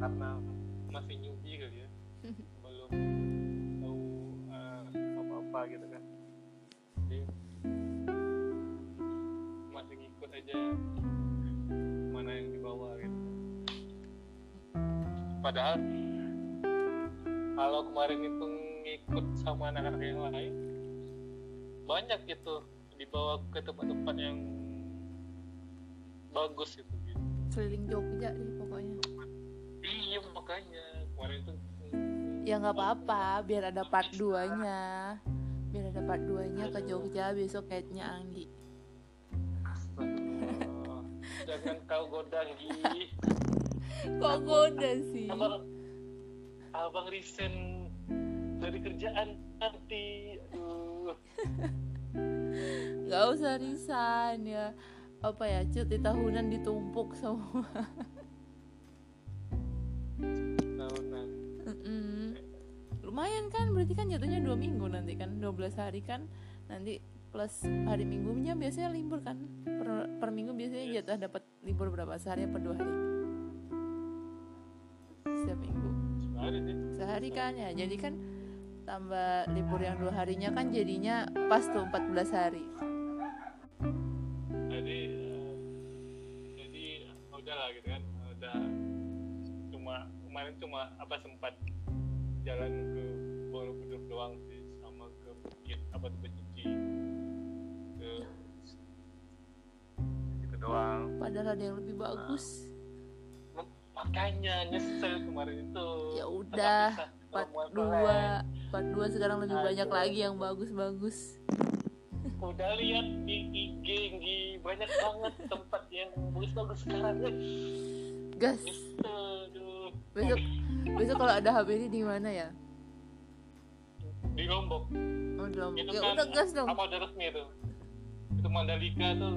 karena masih newbie kali ya, belum tahu apa-apa gitu kan, jadi masih ngikut aja mana yang dibawa gitu. Padahal kalau kemarin itu ngikut sama anak-anak yang lain, banyak gitu dibawa ke tempat-tempat yang bagus gitu, gitu. Keliling Jogja deh pokoknya. Iya makanya kemarin itu. Ya nggak apa-apa, biar ada part 2-nya, ke Jogja besok kayaknya Anggi. Jangan kau goda Anggi. Kok goda sih? Abang resign dari kerjaan nanti. Aduh. Gak usah resign ya. Apa ya, cuti tahunan ditumpuk semua. Tahunan. Lumayan kan, berarti kan jatuhnya 2 minggu nanti kan, 12 hari kan. Nanti plus hari minggunya biasanya libur kan. Per minggu biasanya jatah dapat libur berapa? Sehari apa 2 hari? Setiap minggu. Sehari kan ya, jadi kan tambah libur yang 2 harinya kan jadinya pas tuh 14 hari. Jadi udah lah gitu kan, udah kemarin apa sempat jalan ke Borobudur doang sih, sama ke Bukit apa tuh Becici, ke itu doang. Padahal ada yang lebih bagus. Makanya nyesel kemarin itu. Ya udah, part 2 sekarang lebih banyak lagi yang bagus-bagus. Udah lihat di IG banyak banget tempat yang bagus-bagus sekarang. Gas. Aduh. Besok kalau ada HBD di mana ya? Di Lombok. Oh, di Lombok. Ya kan udah gas dong. Apa udah resmi itu? Itu Mandalika tuh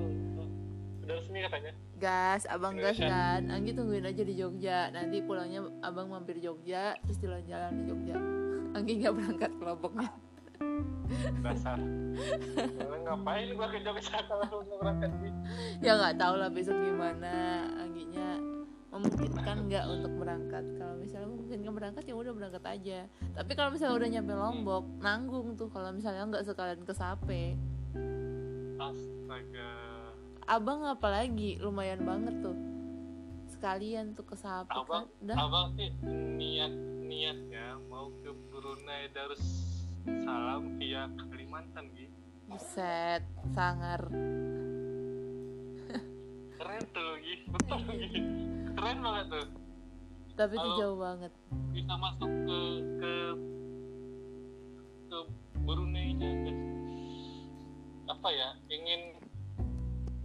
udah resmi katanya. Gas, abang gas kan. Anggi tungguin aja di Jogja. Nanti pulangnya abang mampir Jogja, terus jalan-jalan di Jogja. Anggi nggak berangkat ke Lomboknya. Dasar. Kalau ngapain gua ke Jogja kalau berangkat sih? Ya nggak tahu lah besok gimana. Angginya memungkinkan nggak untuk berangkat. Kalau misalnya memungkinkan berangkat ya udah berangkat aja. Tapi kalau misalnya udah nyampe Lombok, nanggung tuh kalau misalnya nggak sekalian ke Sape. Astaga. Abang apalagi lumayan banget tuh. Sekalian tuh ke Sape. Abang, kan? Abang sih niatnya mau ke Brunei Darussalam via Kalimantan gitu. Buset, sangar. Keren tuh gitu, betul gitu. Keren banget tuh. Tapi itu jauh banget. Bisa masuk ke Brunei-nya guys. Apa ya? Ingin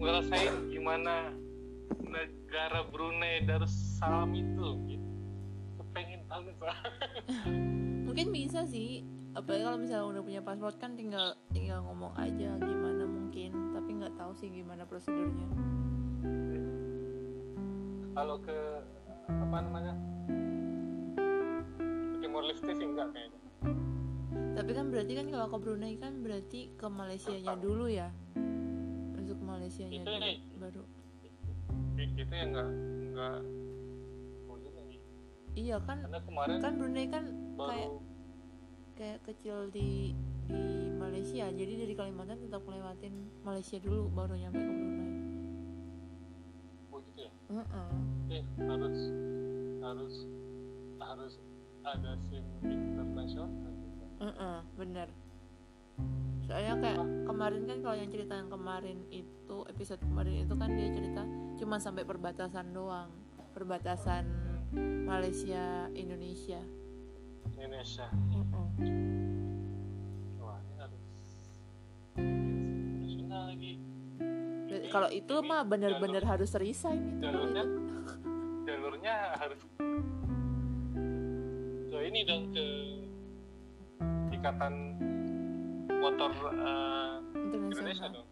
ngerasain gimana negara Brunei Darussalam itu gitu. Kepengen banget. Mungkin bisa sih. Apalagi kalau misalnya udah punya paspor kan tinggal ngomong aja gimana mungkin, tapi nggak tahu sih gimana prosedurnya. Kalau ke apa namanya Timor Leste sih nggak kayaknya. Tapi kan berarti kan kalau ke Brunei kan berarti ke Malaysia nya dulu ya, masuk Malaysia nya dulu nih. Baru. Itu ya nggak boleh lagi. Iya kan. Karena kemarin kan Brunei kan kayak kecil di Malaysia, jadi dari Kalimantan tetap lewatin Malaysia dulu baru nyampe ke Brunei. Oh gitu ya? Harus ada SIM internasional. Bener. Soalnya kayak kemarin kan kalau yang cerita yang kemarin itu episode kemarin itu kan dia cerita cuma sampai perbatasan doang, perbatasan Malaysia Indonesia. Wah, ini harus internasional lagi. Kalau itu mah benar-benar harus resign itu. Jalurnya harus ke ini dong, ke Ikatan Motor Indonesia dong.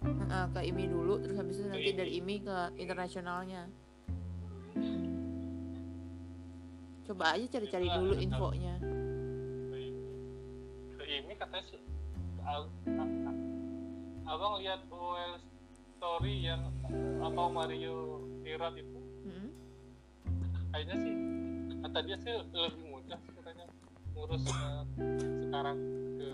Ke IMI dulu, terus habis itu nanti dari IMI ke internasionalnya. Coba aja cari-cari dulu infonya. Ini katanya abang lihat OL story yang apa Mario Irat itu, kayaknya sih kata dia sih lebih mudah katanya ngurus sekarang ke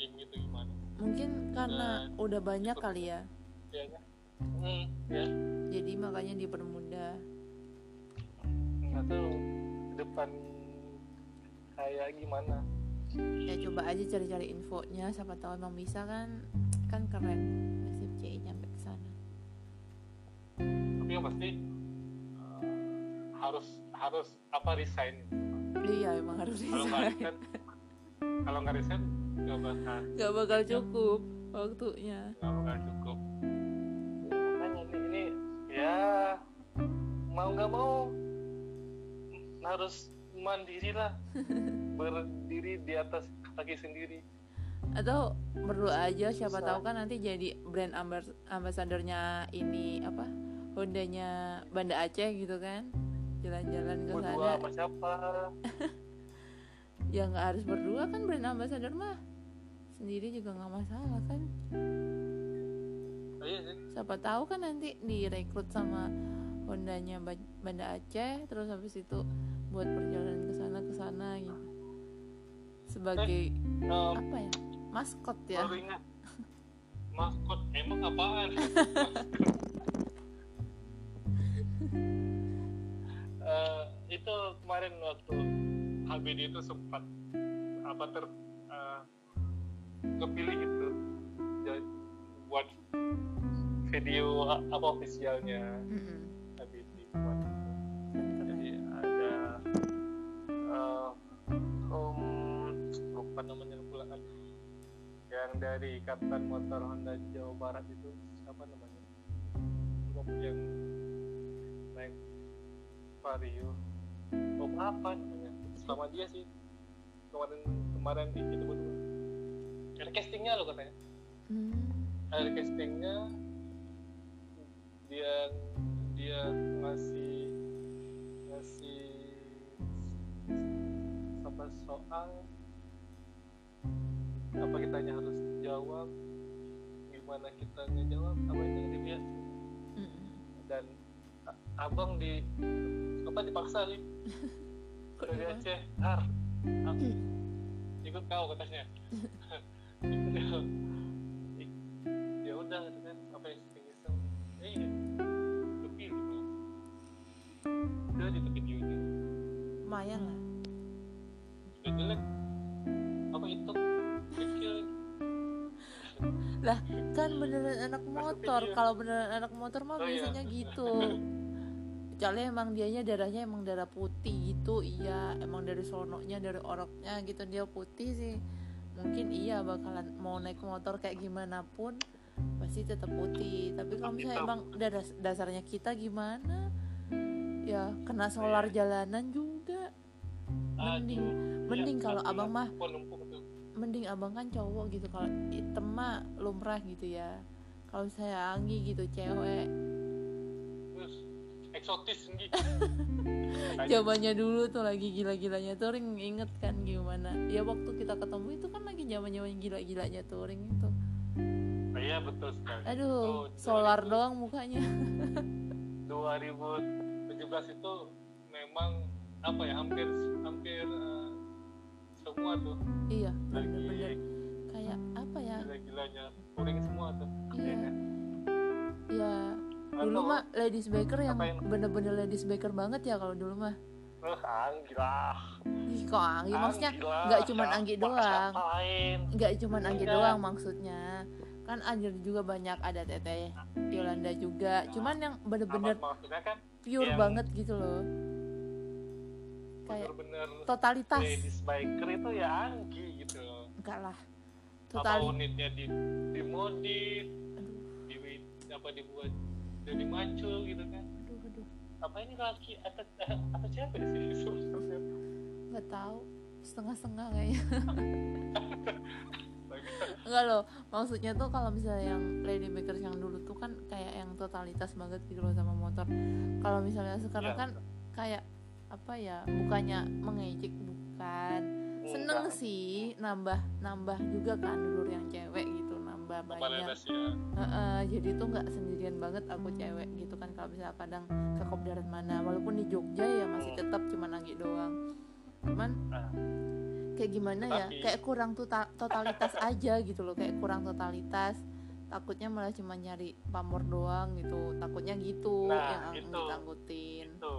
tim gitu gimana? Mungkin karena udah banyak kali ya. Ya. Jadi makanya dipermudah. Nggak tahu depan kayak gimana. Ya coba aja cari-cari infonya, siapa tahu emang bisa kan keren SFC nyampe ke sana. Tapi yang pasti harus apa resign. Iya emang harus resign. Kalau nggak resign nggak bakal cukup waktunya. Nggak bakal cukup. Makanya ini ya mau nggak mau harus mandiri lah, berdiri di atas kaki sendiri. Atau berdoa aja, siapa tahu kan nanti jadi brand ambasadornya ini apa Hondanya Banda Aceh gitu kan, jalan-jalan ke sana. Berdua sama siapa? Ya nggak harus berdua kan, brand ambasador mah sendiri juga nggak masalah kan. Siapa tahu kan nanti direkrut sama Hondanya Banda Aceh, terus habis itu buat perjalanan ke sana gitu. Sebagai apa ya? Maskot ya. Maskot emang apaan? Itu kemarin waktu HBD itu sempat apa kepilih gitu. Jadi buat video apa ofisialnya. HBD buat namanya pulaan yang dari Ikatan Motor Honda Jawa Barat itu apa namanya yang naik Vario apa namanya sama dia sih kemarin itu berdua ada castingnya loh katanya. Ada castingnya, dia ngasih apa soal apa kitanya harus jawab, gimana kita ngejawab apa itu dia. Dan abang di apa dipaksa sih dari Aceh, ikut kau katanya. Ya udah dengan apa yang sepingin sama ini lebih dulu udah di tepi diuji lumayan lah sudah jelek apa itu kecil lah kan beneran anak motor. Kalau beneran anak motor mah biasanya gitu, kecuali emang dianya darahnya emang darah putih gitu, iya emang dari sononya dari oroknya gitu dia putih sih mungkin iya bakalan mau naik motor kayak gimana pun pasti tetap putih. Tapi kalau misalnya emang dasarnya kita gimana ya kena solar jalanan juga mending kalau abang mah mending abang kan cowok gitu, kalau hitam mah lumrah gitu ya, kalau misalnya Anggi gitu cewek eksotis gitu. Jamannya dulu tuh lagi gila-gilanya touring, inget kan gimana? Ya waktu kita ketemu itu kan lagi jaman-jaman gila-gilanya touring itu. Iya betul sekali. Aduh, itu solar 2000, doang mukanya. 2017 itu memang apa ya hampir semua tuh. Iya. Benar-benar. Kayak apa ya? Gila-gilanya touring semua tuh. Iya. Iya. Dulu mah ladies biker yang bener-bener ladies biker banget ya kalau dulu mah. Anggi lah. Ih kok Anggi maksudnya nggak cuman Anggi doang. Nggak cuman Anggi doang maksudnya. Kan ada juga banyak, ada Teteh Yolanda juga. Cuman yang bener-bener kan pure yang banget gitu loh. Kayak bener-bener totalitas. Ladies biker itu ya Anggi gitu loh. Enggak lah. Total. Apa unitnya dimodif, apa dibuat jadi macul gitu kan. Aduh. Apa ini laki atau siapa sih? Nggak tahu, setengah-setengah kayaknya. Enggak loh, maksudnya tuh kalau misalnya yang lady bakers yang dulu tuh kan kayak yang totalitas banget gitu loh sama motor. Kalau misalnya sekarang ya, kan kayak apa ya, bukannya mengejek bukan. Seneng sih nambah juga kan dulur yang cewek gitu. Banyak jadi tuh nggak sendirian banget aku cewek gitu kan. Kalau misalnya kadang ke kopdaran mana walaupun di Jogja ya masih tetap cuma Anggi doang, cuman kayak gimana ya, kayak kurang totalitas aja gitu loh, kayak kurang totalitas, takutnya malah cuma nyari pamor doang gitu, takutnya gitu. Nah, yang ditangkutin itu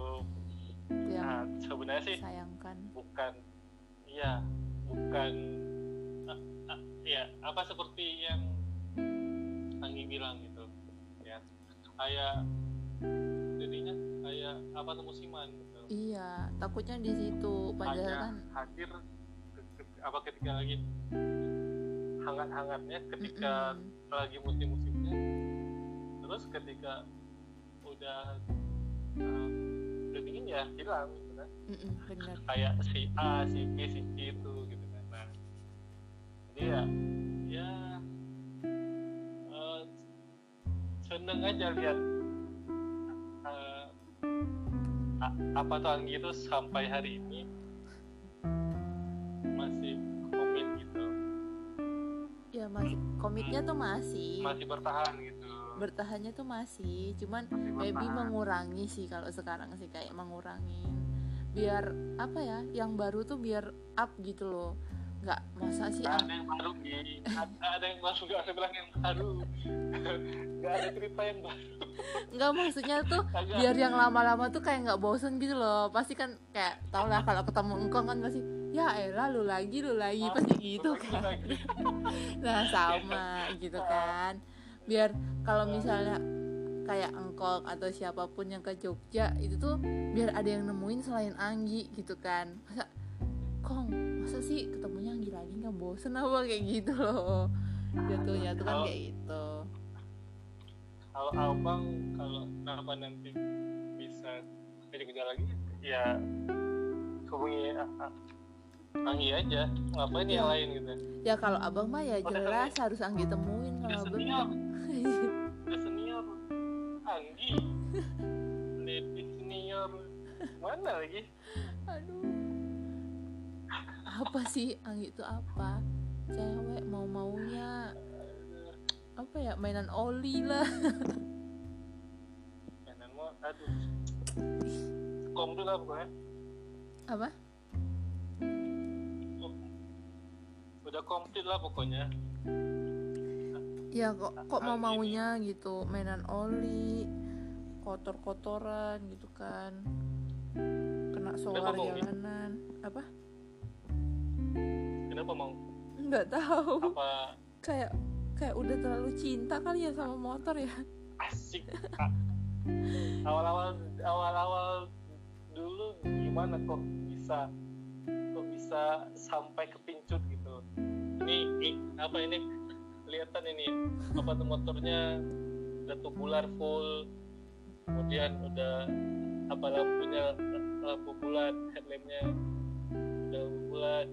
yang sebenarnya sih sayangkan bukan ya apa seperti yang Anggi bilang gitu ya, kayak jadinya kayak apa tuh musiman gitu. Iya, takutnya di situ padahal hanya kan hadir apa ketika lagi hangat-hangatnya, ketika lagi musim-musimnya, terus ketika udah dingin ya hilang gitu kan. Benar. Kayak si A, si B, si C itu gitu kan. Nah, jadi ya seneng aja lihat apa tuh Anggi itu sampai hari ini masih komit gitu ya, masih komitnya tuh masih bertahan gitu, bertahannya tuh masih, cuman maybe mengurangi sih kalau sekarang sih, kayak mengurangi biar apa ya yang baru tuh biar up gitu loh. Nggak, masa sih ada yang baru nih, ada yang baru, nggak ada bilang yang baru, nggak ada cerita yang baru. Nggak, maksudnya tuh biar yang lama-lama tuh kayak nggak bosen gitu loh. Pasti kan kayak tau lah kalau ketemu Engkong kan pasti ya elah lu lagi pasti gitu kan. Nah sama gitu kan, biar kalau misalnya kayak Engkong atau siapapun yang ke Jogja itu tuh biar ada yang nemuin selain Anggi gitu kan. Masa Kong, masa sih ketemunya Anggi lagi, nggak bosen apa kayak gitu loh. Jatuhnya tuh kan kayak gitu. Kalau abang kalau kenapa nanti bisa jadi kerja lagi ya hubungi Anggi aja, ngapain yang lain gitu. Ya kalau abang mah ya jelas harus Anggi temuin kalau abang. Senior Anggi, lebih senior mana lagi? Aduh. Apa sih Anggi itu apa? Cewek maunya apa ya, mainan oli lah. Mainan tuh. Engkong tuh lah pokoknya. Apa? Udah komplit lah pokoknya. Ya kok mau-maunya ini gitu, mainan oli, kotor-kotoran gitu kan. Kena solar jalanan. Apa? Kenapa mau? Enggak tahu. Apa? Kayak udah terlalu cinta kali ya sama motor ya. Asik. Awal-awal dulu gimana kok bisa sampai kepincut gitu. Ini kelihatan ini apa tuh motornya udah tubular full, kemudian udah apa lampu bulat, headlampnya udah bulat,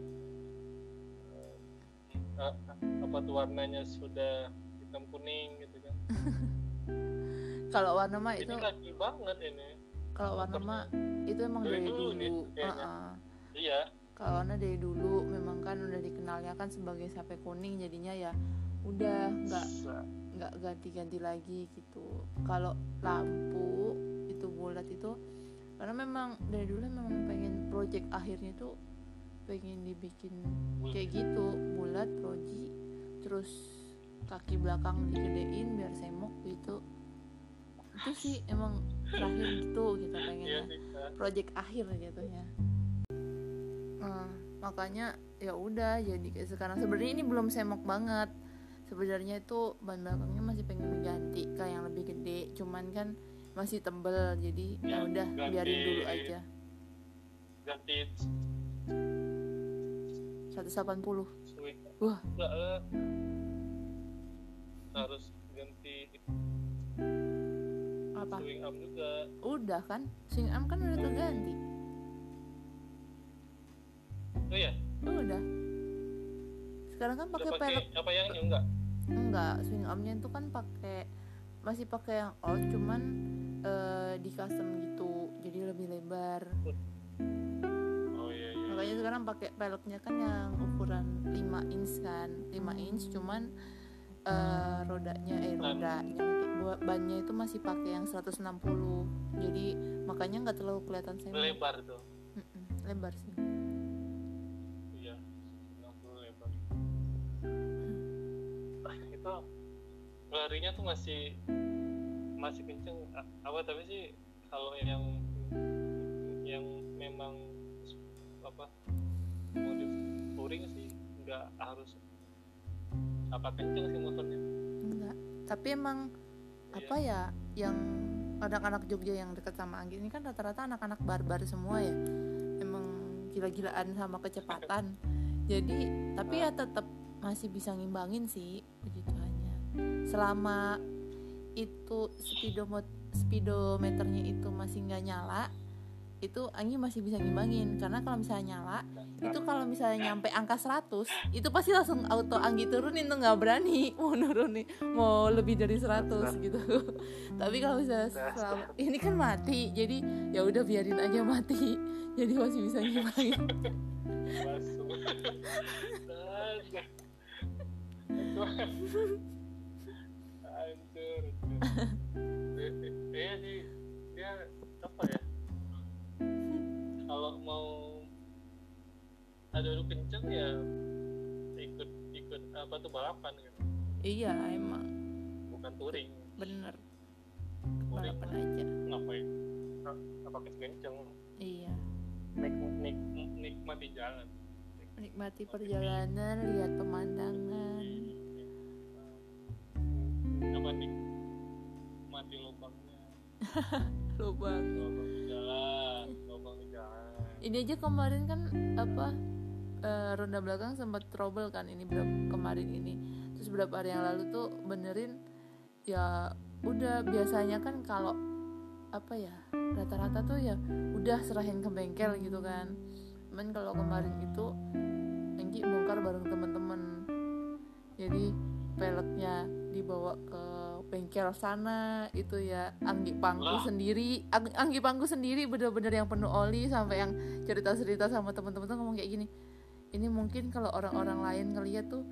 apa tuh warnanya sudah hitam kuning gitu kan. Kalau warna mah itu lagi banget ini. Kalau warna mah itu emang dari dulu. Iya. Kalau warna dari dulu memang kan udah dikenalnya kan sebagai sape kuning, jadinya ya udah nggak ganti-ganti lagi gitu. Kalau lampu itu bulat itu karena memang dari dulu memang pengen project akhirnya tuh pengen dibikin kayak gitu bulat proji, terus kaki belakang digedein biar semok gitu. Itu sih emang terakhir gitu kita pengennya project akhir gitu ya. Makanya ya udah jadi kayak sekarang. Sebenarnya ini belum semok banget. Sebenarnya itu ban belakangnya masih pengen diganti kayak yang lebih gede, cuman kan masih tebel, jadi ya udah biarin dulu aja. Ganti 180. Wah. Harus ganti apa? Swing arm juga. Udah kan? Swing arm kan udah terganti. Oh iya. Udah. Sekarang kan pakai pelek. Apa yang ini enggak? Enggak, swing armnya itu kan masih pakai yang old, cuman di custom gitu, jadi lebih lebar. Oh iya. Makanya sekarang pakai peleknya kan yang ukuran 5 inch kan, 5 inch cuman rodanya bannya itu masih pakai yang 160, jadi makanya nggak terlalu kelihatan semok. Lebar tuh. Lebar sih. Itu larinya tuh masih kenceng apa, tapi sih kalau yang memang apa modif touring sih nggak harus apa kenceng sih motornya. Enggak, tapi emang iya. Apa ya yang anak-anak Jogja yang dekat sama Anggi ini kan rata-rata anak-anak barbar semua ya, emang gila-gilaan sama kecepatan. Jadi tapi ya tetap masih bisa ngimbangin sih begitu aja, selama itu speedometernya itu masih nggak nyala, itu Anggi masih bisa ngimbangin. Karena kalau misalnya nyala itu kalau misalnya nyampe angka 100 itu pasti langsung auto Anggi turunin tuh, nggak berani mau nurunin mau lebih dari 100 gitu. Tapi kalau misalnya selama ini kan mati, jadi ya udah biarin aja mati, jadi masih bisa ngimbangin. Hancur. Iya sih, dia apa ya? Kalau mau adu kenceng ya ikut apa tuh balapan gitu. Iya emang. Bukan touring. Bener. Balapan aja. Ngapain? Apa kenceng? Iya. Nikmati jalan. Nikmati perjalanan, lihat pemandangan. Coba nikmati lubangnya. Lubang di jalan, lubang di jalan. Ini aja kemarin kan ronda belakang sempat trouble kan ini kemarin ini. Terus beberapa hari yang lalu tuh benerin ya udah, biasanya kan kalau apa ya rata-rata tuh ya udah serahin ke bengkel gitu kan. Cuman kalau kemarin itu Enggi bongkar bareng teman-teman. Jadi peleknya dibawa ke bengkel sana itu ya Anggi pangku sendiri bener-bener yang penuh oli, sampai yang cerita-cerita sama teman-teman tuh ngomong kayak gini. Ini mungkin kalau orang-orang lain ngeliat tuh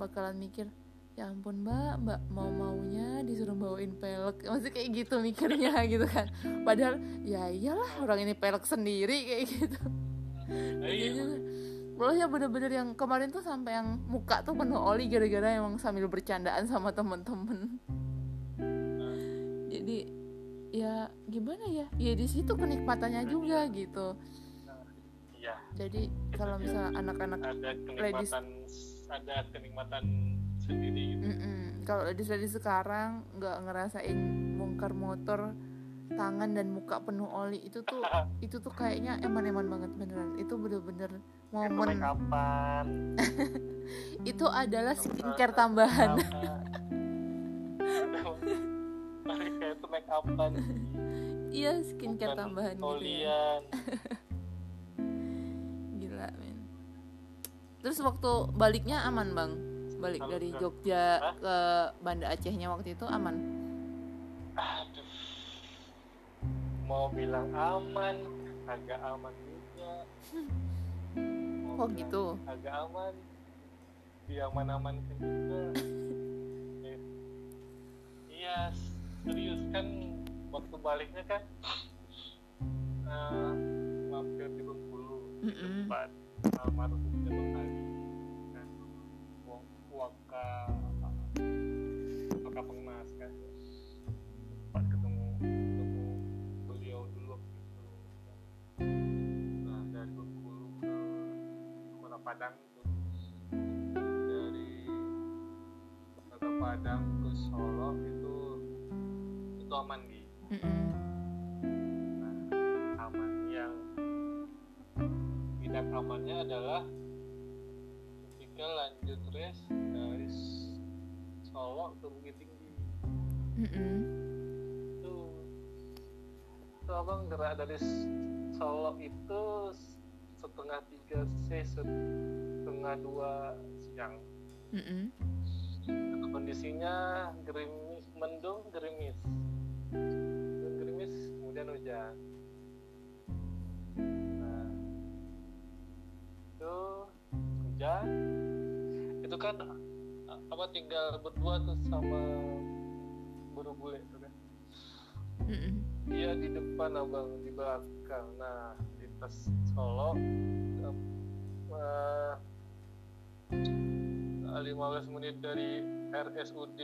bakalan mikir, ya ampun mbak mau-maunya disuruh bawain pelek, maksudnya kayak gitu mikirnya gitu kan, padahal ya iyalah orang ini pelek sendiri kayak gitu. Loh ya bener-bener yang kemarin tuh sampai yang muka tuh penuh oli gara-gara emang sambil bercandaan sama temen-temen. Jadi ya gimana ya, ya di situ kenikmatannya juga gitu. Ya, jadi kalau misalnya anak-anak ada kenikmatan sendiri gitu. Kalau dari sekarang nggak ngerasain bongkar motor tangan dan muka penuh oli itu tuh kayaknya eman-eman banget beneran. Itu bener-bener momen. Itu adalah skincare tambahan. Mereka itu make upan. Iya skincare tambahan. Olian. Gila men. Terus waktu baliknya aman bang? Balik dari Jogja ke Banda Acehnya waktu itu aman? Aduh, mau bilang aman, agak aman juga. Kok gitu? Agak aman, diaman-aman juga. Iya, serius kan waktu baliknya kan mampir di Bengkulu, tempat almarhum Bung Ali. Waka Pengmas kan sempat ketemu beliau dulu gitu. Nah dari Bengkulu ke Kota Padang itu, dari Kota Padang ke Solo itu aman di. Nah aman yang tidak amannya adalah kita lanjut res dari Solo ke Bukit Tinggi. Itu abang gerak dari Solo itu 1:30 siang. Kondisinya gerimis, mendung gerimis, kemudian hujan. Nah itu hujan itu kan apa tinggal berdua tuh sama buru bule itu kan. Dia di depan abang di belakang. Nah di tas Solo 15 menit dari RSUD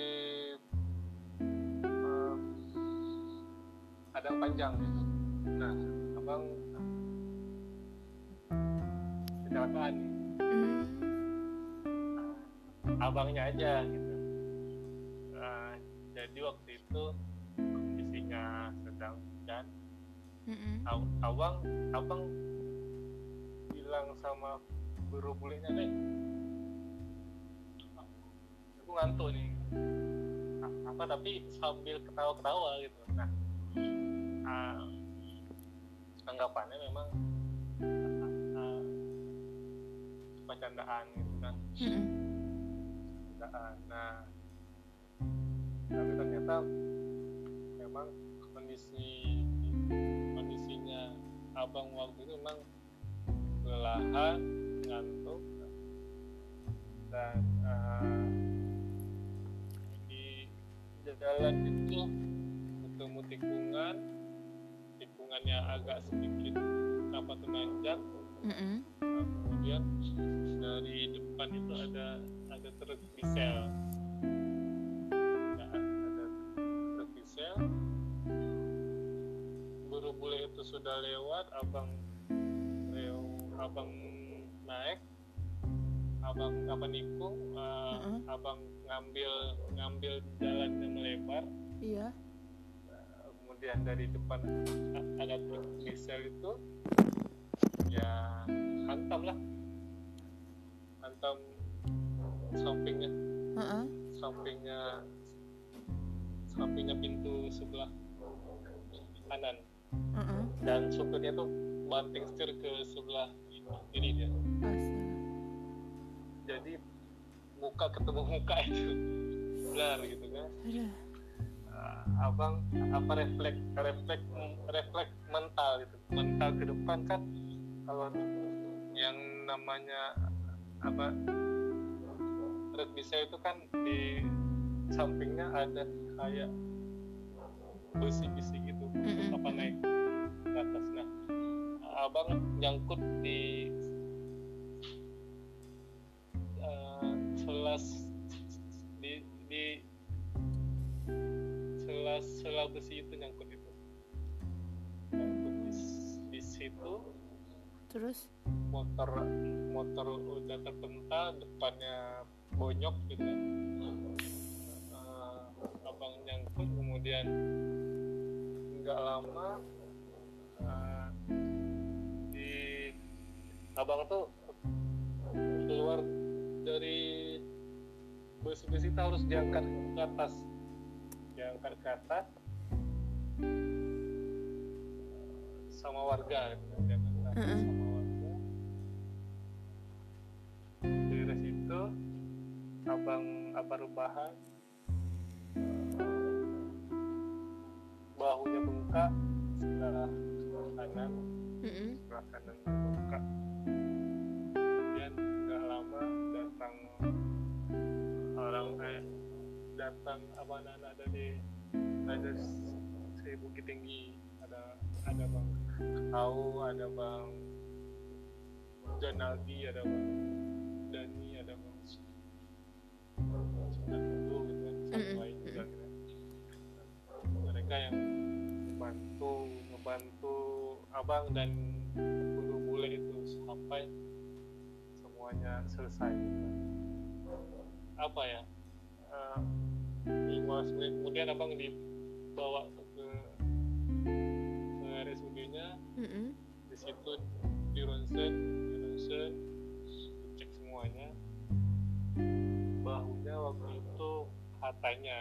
Padang Panjang gitu. Nah abang kecelakaan nih. Abangnya aja gitu. Jadi waktu itu kondisinya sedang hujan. Abang bilang sama buru bulenya nih, aku ngantuk nih. Apa tapi sambil ketawa-ketawa gitu. Nah, anggapannya memang candaan gitu kan. Nah, tapi ternyata memang kondisinya abang waktu itu memang kelelahan, ngantuk, dan di jalan itu ketemu tikungannya agak sedikit apa menanjak. Nah, kemudian dari depan itu ada truk diesel. Buru bule itu sudah lewat, abang naik, abang nikung, abang ngambil jalan yang melebar. Iya. Nah, kemudian dari depan ada truk diesel itu. Ya hantam sampingnya pintu sebelah kanan. Dan supirnya tuh banting setir ke sebelah kiri dia. Jadi muka ketemu muka itu blur gitu kan. Abang apa refleks mental gitu, mental ke depan kan. Kalau yang namanya apa Red Bisa itu kan di sampingnya ada kayak besi-besi gitu, apa naik ke atas. Nah, abang nyangkut di sela besi itu, nyangkut di situ. Terus motor udah terpental, depannya bonyok gitu. Abang nyangkut, kemudian nggak lama abang tuh keluar dari besi-besi itu, harus diangkat ke atas. Diangkat ke atas sama warga, sama warga. Dari situ abang rebahan, bahunya bengkak sebelah kanan, sebelah kanan bengkak. Kemudian nggak lama datang orang kayak datang abang-abang ada si Bukit Tinggi, ada Bang Kau, ada Bang Janaldi, ada Bang Dani, ada Bang Sunan Dulu gitu kan, satu lain juga gitu. Mereka yang ngebantu abang dan bule-bule itu sampai semuanya selesai. Apa ya? 5 menit kemudian abang dibawa ke RSUD-nya. Di situ di ronsen cek semuanya. Bahunya waktu itu katanya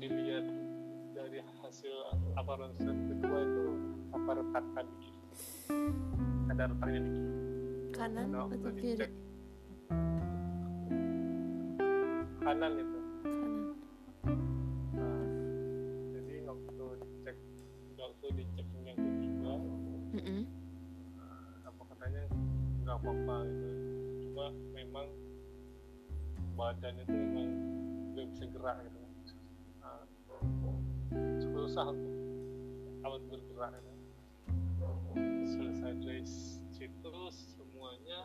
dilihat dari hasil apa ronsen kedua itu apa retakan dikit, ada retaknya dikit kanan atau kiri, kanan itu kanan. Nah, jadi waktu dicek yang ketiga, apa katanya nggak apa-apa gitu, cuma memang badan itu memang belum bisa gerak gitu. Susah untuk awet bergerak gitu. Selesai dari situ semuanya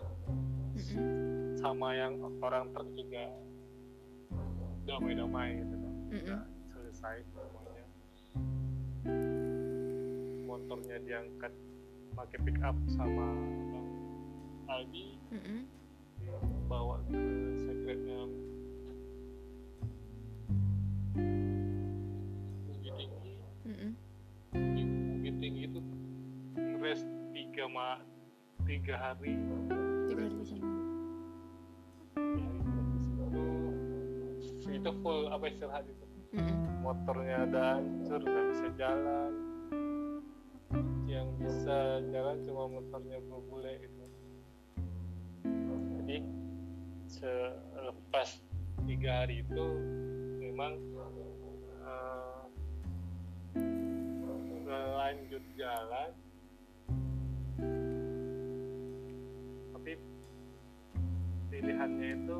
sama yang orang terjaga damai-damai gitu kan. Selesai semuanya. Motornya diangkat pakai pick up sama Bang Aldi, bawa ke sekretnya Bukit Tinggi. Di Bukit Tinggi itu rest 3 hari. 3 hari di sana. Itu full apa istirahat itu. Motornya ada hancur, nggak bisa jalan. Yang bisa jalan cuma motornya bule itu. Jadi selepas 3 hari itu memang lanjut jalan, tapi pilihannya itu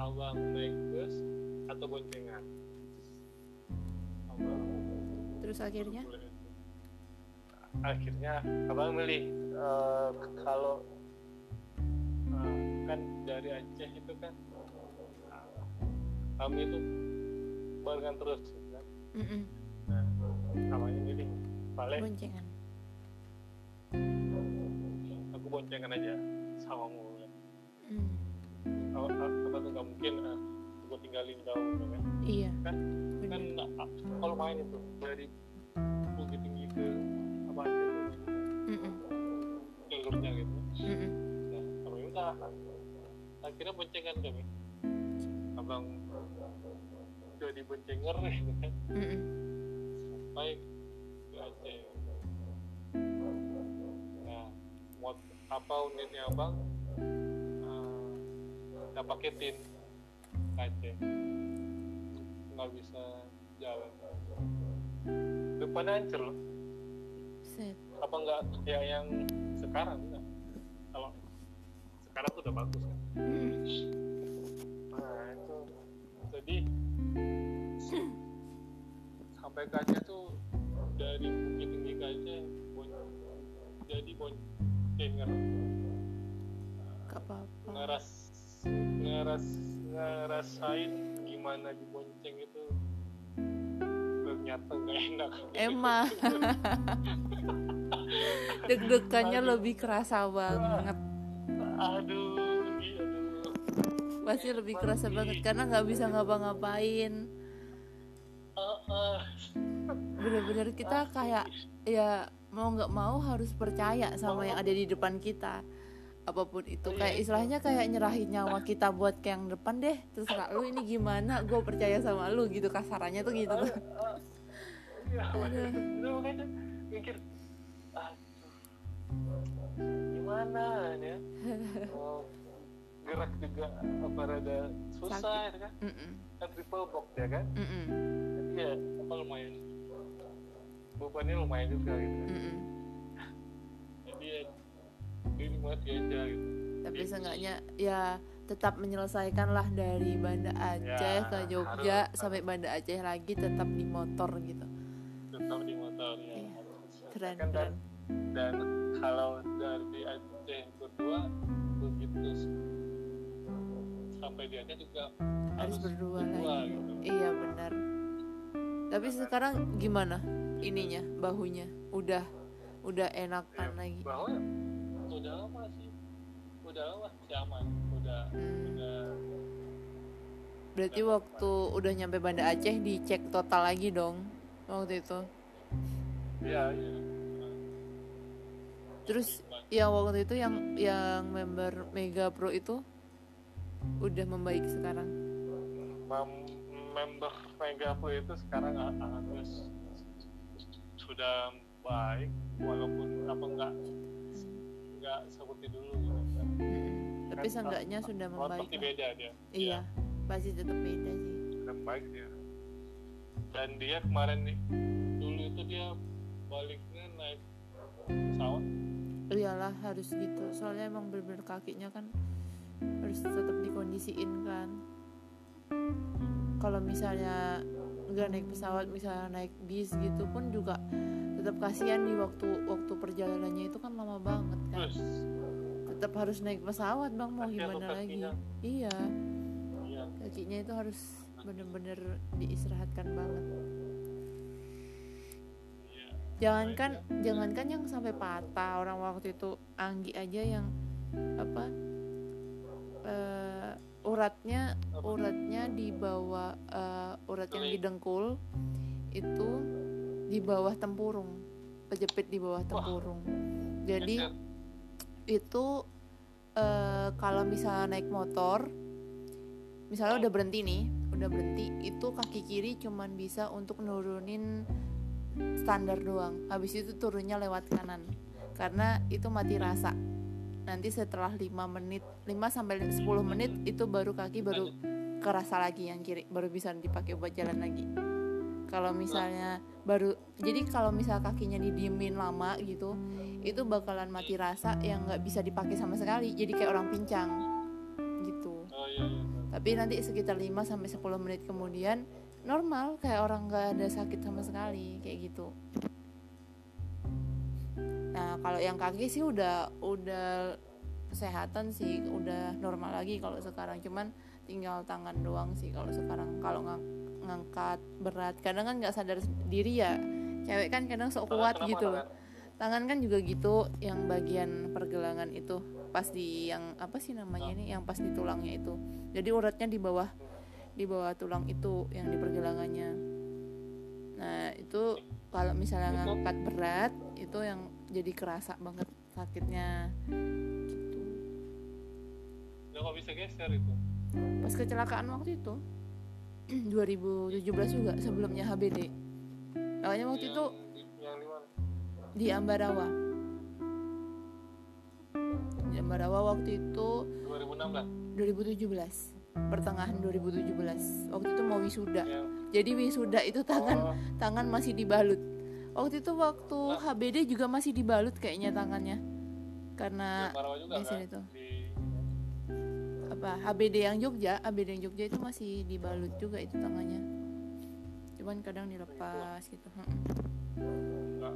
abang naik bus atau boncengan. Terus akhirnya abang milih kalau kan dari Aceh itu kan kami itu barengan terus kan. Nah, namanya milih paling boncengan. Aku boncengan aja sama mu kan. Apa tuh nggak mungkin gue tinggalin kau kan? Iya. Kan kalau main itu dari Bukit Tinggi ke apa aja tuh jalurnya gitu. Nah, tapi udah akhirnya boncengan kami. Abang jadi boncenger gitu kan. Sampai ke Aceh. Nah, apa unitnya abang? Nggak paketin Aceh, nggak bisa jalan, depannya hancur loh. Apa nggak ya yang sekarang? Kalau sekarang tuh udah bagus kan. Nah itu jadi sampai kaca tuh dari Bukit Tinggi kaca jadi boncengar ngerasain gimana dibonceng itu ternyata gak enak emang. Deg-degannya lebih kerasa banget. Aduh. Pasti lebih kerasa banget karena nggak bisa ngapa-ngapain. Bener-bener kita kayak ya mau nggak mau harus percaya sama yang ada di depan kita. Apapun itu kayak istilahnya kayak nyerahin nyawa kita buat ke yang depan deh. Terus lu ini gimana? Gue percaya sama lu gitu kasarannya tuh gitu. Lu kan mikir gimana ya gerak juga apa rada susah ya kan kan triple box ya kan tapi ya apa lumayan bebannya lumayan juga gitu jadi ini buat ya gitu tapi ya. Seenggaknya ya tetap menyelesaikan lah dari Banda Aceh ya, ke Jogja harus. Sampai Banda Aceh lagi tetap di motor gitu tetap di motor ya, ya. Keren dan kalau dari Aceh berdua begitu sampai di Aceh juga harus berdua lagi gitu. Iya benar tapi sekarang gimana ininya bahunya udah enakan ya, lagi bahunya udah lama sih aman udah berarti udah waktu aman. Udah nyampe Banda Aceh dicek total lagi dong waktu itu iya terus yang waktu itu yang member Mega Pro itu udah membaik sekarang. Member Mega Pro itu sekarang harus sudah baik walaupun apa enggak seperti dulu gitu. Tapi seenggaknya sudah membaik. Pasti beda dia. Iya, pasti tetap beda sih. Tetap baik dia. Dan dia kemarin nih dulu itu dia baliknya naik pesawat. Iyalah harus gitu soalnya emang bener-bener kakinya kan harus tetap dikondisiin kan kalau misalnya nggak naik pesawat misalnya naik bis gitu pun juga tetap kasihan di waktu perjalanannya itu kan lama banget kan tetap harus naik pesawat bang mau gimana lagi iya kakinya itu harus bener-bener diistirahatkan banget. Jangankan yang sampai patah orang waktu itu Anggi aja yang uratnya di bawah urat yang di dengkul itu di bawah tempurung kejepit di bawah tempurung jadi itu kalau misalnya naik motor misalnya udah berhenti itu kaki kiri cuman bisa untuk nurunin standar doang, habis itu turunnya lewat kanan karena itu mati rasa nanti setelah 5 sampai 10 menit itu baru kaki baru kerasa lagi yang kiri baru bisa dipakai buat jalan lagi kalau misalnya baru jadi kalau misal kakinya didiemin lama gitu itu bakalan mati rasa yang gak bisa dipakai sama sekali jadi kayak orang pincang gitu tapi nanti sekitar 5 sampai 10 menit kemudian normal kayak orang nggak ada sakit sama sekali kayak gitu. Nah kalau yang kaki sih udah kesehatan sih udah normal lagi kalau sekarang cuman tinggal tangan doang sih kalau sekarang kalau ngangkat berat kadang kan nggak sadar diri ya cewek kan kadang sok kuat gitu tangan kan juga gitu yang bagian pergelangan itu pas di yang apa sih namanya ini yang pas di tulangnya itu jadi uratnya di bawah tulang itu yang di pergelangannya. Nah itu kalau misalnya ngangkat berat itu yang jadi kerasa banget sakitnya. Gitu. Udah kok bisa geser itu? Pas kecelakaan waktu itu 2017 juga sebelumnya HBD. Makanya waktu itu di Ambarawa. Di Ambarawa waktu itu 2017. Pertengahan 2017 waktu itu mau wisuda jadi wisuda itu tangan masih dibalut waktu itu HBD juga masih dibalut kayaknya tangannya karena di sini tuh apa ABD yang Jogja itu masih dibalut juga itu tangannya, cuman kadang dilepas gitu. Nggak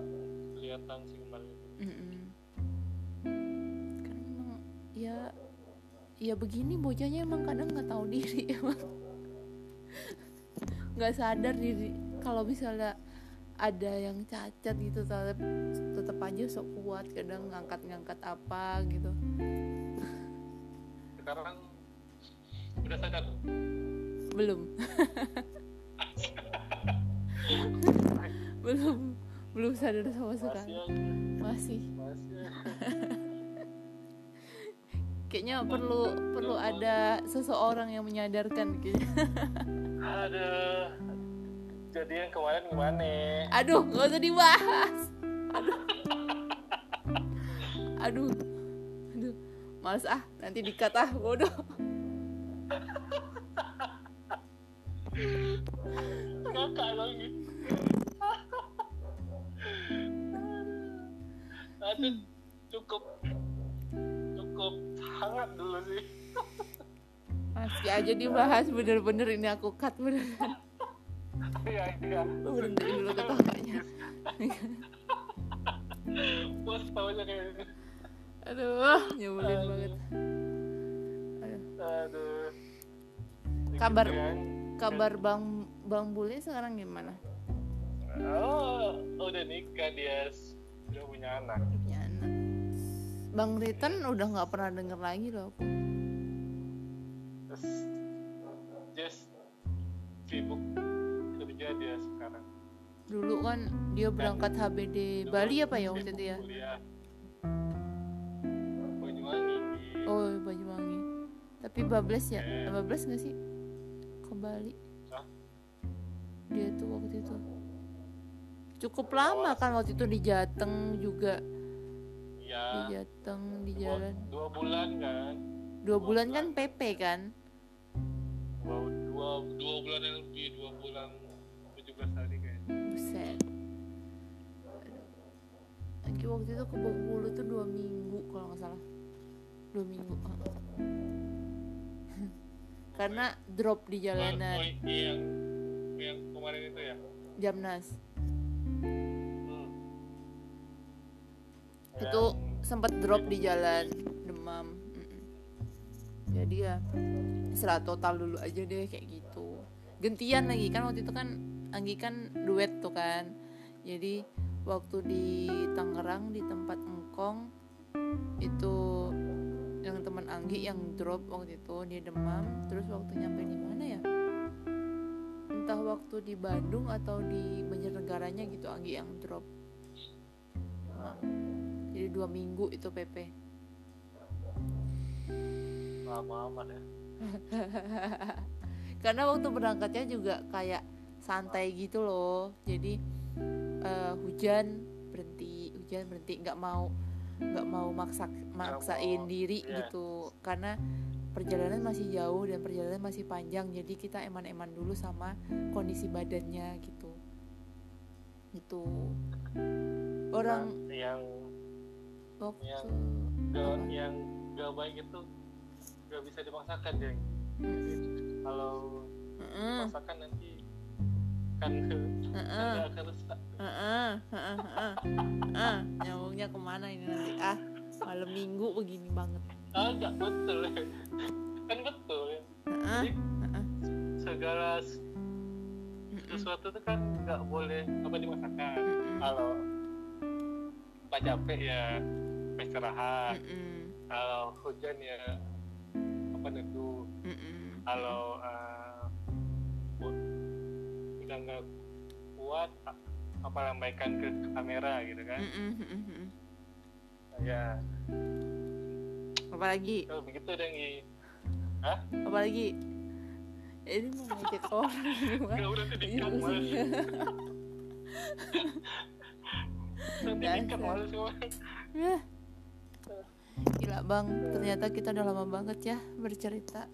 kelihatan sih kembali. Kan emang ya begini bocahnya, emang kadang nggak tahu diri, emang nggak sadar diri kalau misalnya ada yang cacat gitu, tetap aja sok kuat, kadang ngangkat apa gitu. Sekarang udah sadar? Belum. belum sadar sama sekali. Masih. Kayaknya perlu ada seseorang yang menyadarkan gitu. Aduh. Jadi yang kemarin gimana? Aduh, nggak usah dibahas. Aduh. Males ah, nanti dikata bodoh. Kakak lagi. Aduh, cukup hangat dulu sih. Masih aja dibahas, bener-bener ini aku cut beneran. Iya. Berhentiin dulu ketawanya. Bos tawanya kayaknya. Aduh, nyebelin banget. Aduh. Kabar Bang Bule sekarang gimana? Oh, udah nikah dia. Udah punya anak. Bang Ritan udah enggak pernah denger lagi loh aku. Just sibuk kerja dia sekarang. Dulu kan dia berangkat HBD Bali apa ya waktu itu ya? Banyuwangi. Tapi bablas ya? Bablas nggak sih ke Bali? Dia tuh waktu itu cukup lama kan, waktu itu di Jateng juga. Iya. Di Jateng di jalan. 2 bulan kan PP kan? 2 bulan yang lebih, 2 bulan 17 hari kayaknya. Buset. Lagi waktu itu ke Bengkulu tuh 2 minggu kalau nggak salah. 2 minggu. Karena drop di jalanan. Yang kemarin itu ya. Jamnas. Itu sempat drop di jalan, demam. Jadi ya istirahat total dulu aja deh kayak gitu. Gantian lagi kan, waktu itu kan Anggi kan duet tuh kan. Jadi waktu di Tangerang di tempat Engkong itu yang teman Anggi yang drop waktu itu, dia demam. Terus waktu nyampe di mana ya? Entah waktu di Bandung atau di Banjarnegaranya gitu Anggi yang drop. Nah, jadi 2 minggu itu PP. Lama-lama deh. Karena waktu berangkatnya juga kayak santai gitu loh, jadi hujan berhenti, nggak mau maksain diri gitu, karena perjalanan masih jauh dan perjalanan masih panjang, jadi kita eman-eman dulu sama kondisi badannya gitu. Itu orang yang gak baik itu gak bisa dipaksakan, Jeng. Kalau dipaksakan nanti kan akan rusak. Nyambungnya kemana ini nanti? Malam minggu begini banget. Enggak betul ya. Kan betul ya. Segala sesuatu itu kan nggak boleh apa dipaksakan. Kalau pas capek ya istirahat. Kalau hujan ya peneduh. Kalau udah nggak kuat apa lambaikan ke kamera gitu kan. Ya apalagi kalau begitu Dengi. Apalagi ini mau ngajak orang udah didikat malas. Gila Bang, ternyata kita udah lama banget ya bercerita.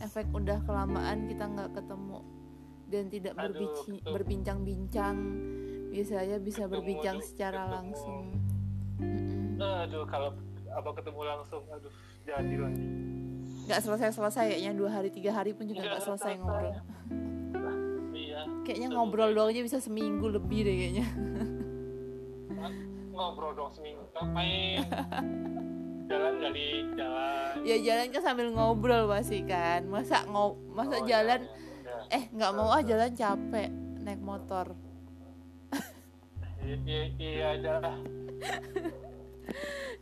Efek udah kelamaan kita gak ketemu dan tidak berbincang-bincang. Biasanya bisa berbincang secara langsung. Aduh, kalau abang ketemu langsung, aduh, jadi lagi. nggak selesai-selesai kayaknya, 2 hari 3 hari pun juga nggak selesai ngobrol. Iya. Kayaknya ngobrol doang aja bisa seminggu lebih deh kayaknya. Ngobrol doang seminggu, ngapain? Jalan kali, jalan. Ya jalan kan sambil ngobrol pasti kan. Masa jalan. Ya. Nggak mau jalan capek naik motor. Iya jalan.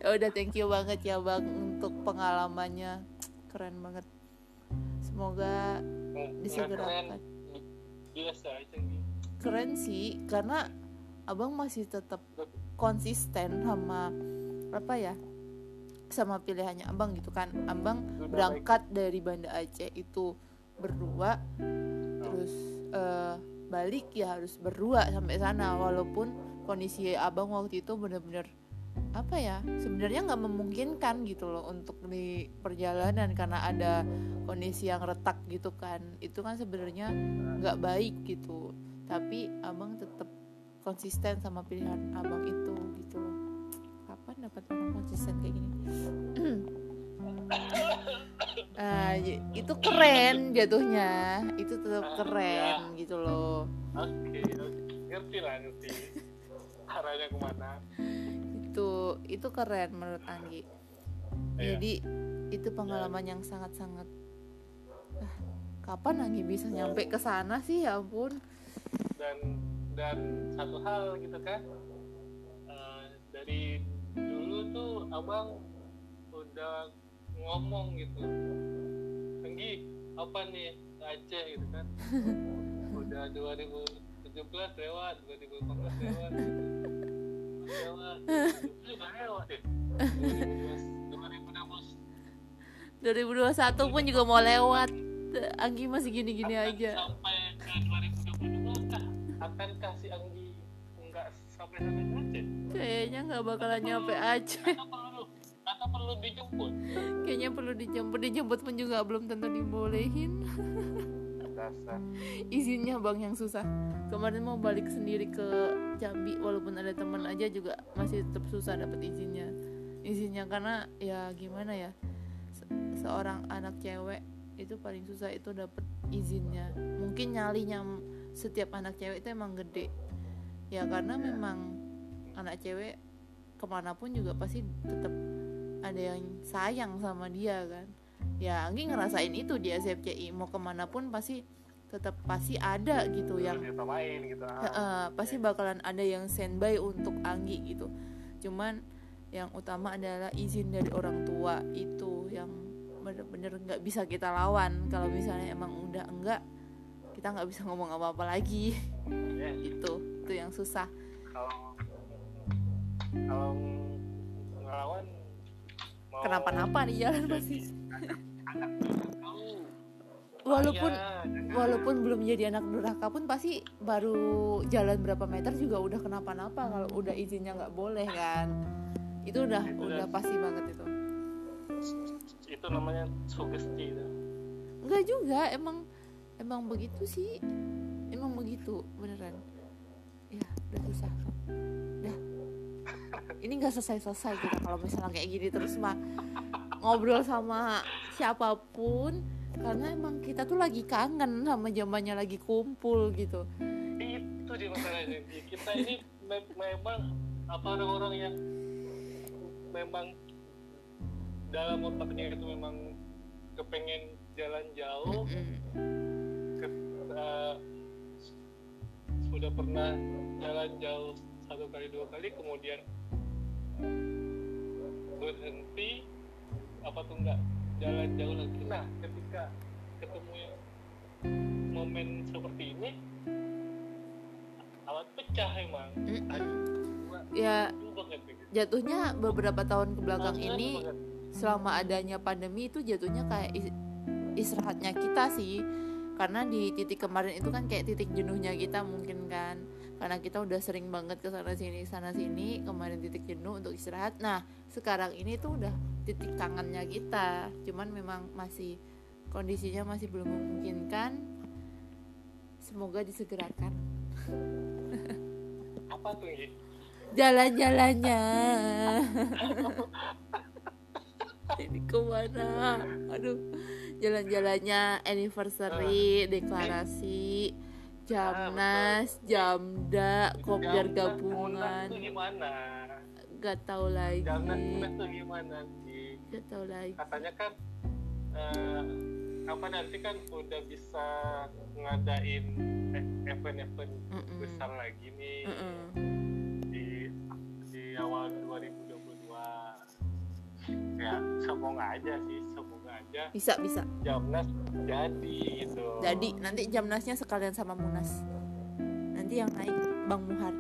Ya udah, thank you banget ya Bang untuk pengalamannya, keren banget. Semoga disegerakan. Keren sih, karena Abang masih tetap konsisten sama apa ya, sama pilihannya Abang gitu kan. Abang berangkat dari Banda Aceh itu berdua, terus balik ya harus berdua sampai sana, walaupun kondisi Abang waktu itu benar-benar apa ya, sebenarnya nggak memungkinkan gitu loh untuk di perjalanan karena ada kondisi yang retak gitu kan, itu kan sebenarnya nggak baik gitu, tapi Abang tetap konsisten sama pilihan Abang itu gitu loh. Kapan dapat orang konsisten kayak gini? Itu keren jatuhnya, itu tetap keren ya. Gitu loh. Oke. ngerti arahnya kemana. Itu keren menurut Anggi. Iya. Jadi itu pengalaman yang sangat-sangat. Kapan Anggi bisa nyampe ke sana sih, ya ampun. Dan satu hal gitu kan. Dari dulu tuh Abang udah ngomong gitu. Anggi, apa nih Aceh gitu kan. Udah 2017 lewat, 2014 lewat. Lewat 2021 pun juga mau lewat. Anggi masih gini-gini aja. Sampai ke 2022 akan kasih Anggi enggak sampai Aceh. Kayaknya enggak bakalan nyampe Aceh. Atau perlu dijemput. Kayaknya perlu dijemput pun juga belum tentu dibolehin. Izinnya Bang yang susah. Kemarin mau balik sendiri ke Jambi walaupun ada teman aja juga masih tetap susah dapat izinnya karena ya gimana ya, seorang anak cewek itu paling susah itu dapat izinnya. Mungkin nyalinya setiap anak cewek itu emang gede ya, karena memang anak cewek kemanapun juga pasti tetap ada yang sayang sama dia kan. Ya Anggi ngerasain itu di SFCI, mau kemana pun pasti ada gitu yang gitu. Pasti bakalan ada yang standby untuk Anggi gitu. Cuman yang utama adalah izin dari orang tua, itu yang bener-bener nggak bisa kita lawan. Kalau misalnya emang udah enggak, kita nggak bisa ngomong apa-apa lagi. Itu yang susah. Kalau ngelawan kenapa-napa di jalan pasti. Walaupun belum jadi anak durhaka pun pasti baru jalan berapa meter juga udah kenapa-napa kalau udah izinnya nggak boleh kan. Itu udah pasti banget itu. Itu namanya sugesti. Enggak juga, emang begitu sih. Emang begitu beneran. Ya, udah susah. Dah. Ini nggak selesai-selesai kita kalau misalnya kayak gini terus mah ngobrol sama siapapun, karena emang kita tuh lagi kangen sama zamannya lagi kumpul gitu. Itu dia masalahnya. Kita ini memang apa, orang-orang yang memang dalam otaknya itu memang kepengen jalan jauh, sudah pernah jalan jauh 1 kali 2 kali kemudian berhenti apa tuh enggak jalan jauh lagi. Nah ketika ketemu momen seperti ini alat pecah emang. Ya jatuhnya beberapa tahun kebelakang ini selama adanya pandemi itu jatuhnya kayak istirahatnya kita sih, karena di titik kemarin itu kan kayak titik jenuhnya kita mungkin kan, karena kita udah sering banget ke sana sini, kemarin titik jenuh untuk istirahat. Nah sekarang ini tuh udah titik kangennya kita, cuman memang masih kondisinya masih belum memungkinkan. Semoga disegerakan. Apa tuh ini? Jalan-jalannya. ini kemana? Aduh, jalan-jalannya anniversary, deklarasi, Jamnas, Jamda, Kopdar gabungan. Gak tau lagi. Jamnas tuh gimana sih? Gak tau lagi. Katanya kan apa nanti kan udah bisa ngadain event-event besar lagi nih di awal 2022. Ya semoga aja sih, semoga aja bisa Jamnas jadi gitu. Jadi nanti Jamnasnya sekalian sama Munas, nanti yang naik Bang Muhar.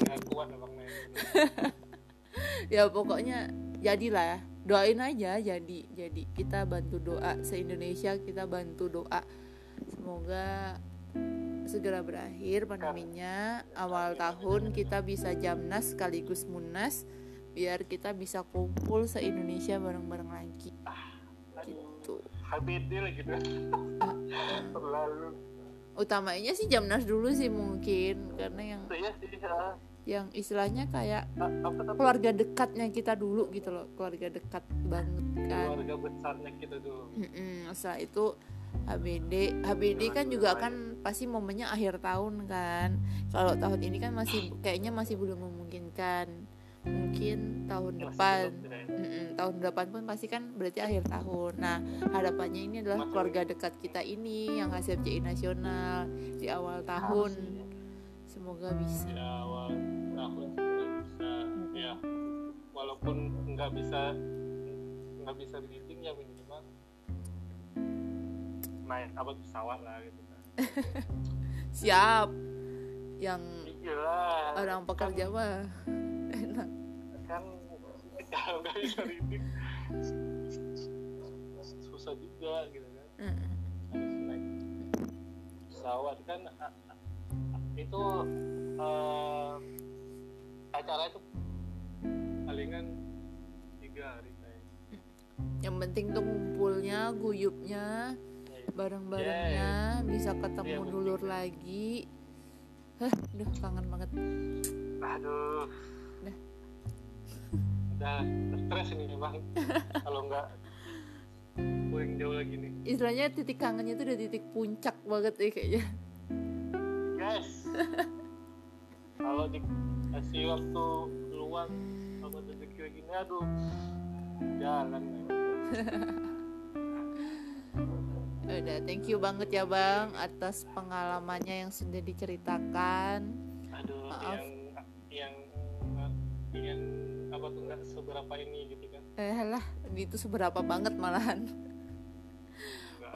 Nggak kuat Bang Muhar. Ya pokoknya jadilah, doain aja jadi kita bantu doa se-Indonesia, kita bantu doa semoga segera berakhir pandeminya, awal tahun kita bisa Jamnas sekaligus Munas biar kita bisa kumpul se-Indonesia bareng-bareng lagi gitu. Habibil gitu. Terlalu utamanya sih Jamnas dulu sih mungkin, karena yang istilahnya kayak keluarga dekatnya kita dulu gitu loh, keluarga dekat banget kan, keluarga besarnya kita dulu. Setelah itu HBD kan juga kan pasti momennya akhir tahun kan. Kalau tahun ini kan masih kayaknya masih belum memungkinkan, mungkin tahun depan tahun depan pun pasti kan berarti akhir tahun. Nah harapannya ini adalah keluarga dekat kita ini yang SFC nasional di awal tahun semoga bisa. Ya, awal tahun bisa. Ya, walaupun nggak bisa meeting ya minimal naik apa pesawat lah gitu kan. Siap. Yang iyalah, orang pekerja kan, mah enak. Kan kalau nggak bisa meeting susah juga gitu kan. Harus naik pesawat kan. Itu acara itu palingan 3 hari kayak. Yang penting tuh ngumpulnya, guyupnya, bareng-barengnya, bisa ketemu dulur lagi. Aduh kangen banget. Aduh. Udah stres ini Bang. Kalau enggak puing jauh lagi nih. Istilahnya titik kangennya itu udah titik puncak banget ya kayaknya. Yes. Kalau dikasih waktu luang sama rezeki gini, aduh jalan. Udah, thank you banget ya Bang atas pengalamannya yang sudah diceritakan. Aduh, maaf. Yang apa tuh nggak seberapa ini gitu kan? Lah, itu seberapa banget malahan.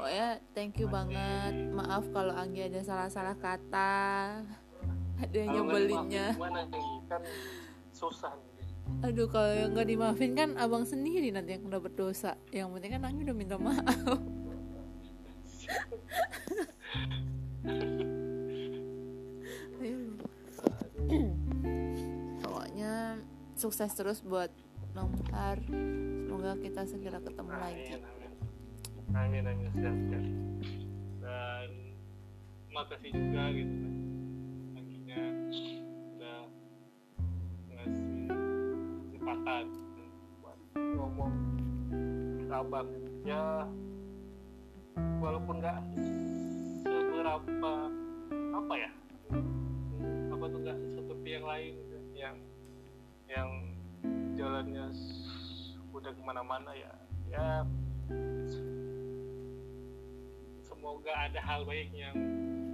Oh ya, thank you banget. Maaf kalau Anggi ada salah-salah kata. Ada yang nyebelinnya. Kan susah. Aduh, kalau yang enggak dimaafin kan abang sendiri nanti yang udah berdosa. Yang penting kan Anggi udah minta maaf. Pokoknya sukses terus buat Bang Muhar. Semoga kita segera ketemu lagi. Amin siap. Dan makasih juga gitu kan. Akhirnya udah ngasih kesempatan buat ngomong kabar ya, walaupun nggak seberapa nggak seperti yang lain yang jalannya udah kemana-mana ya. Semoga ada hal baik yang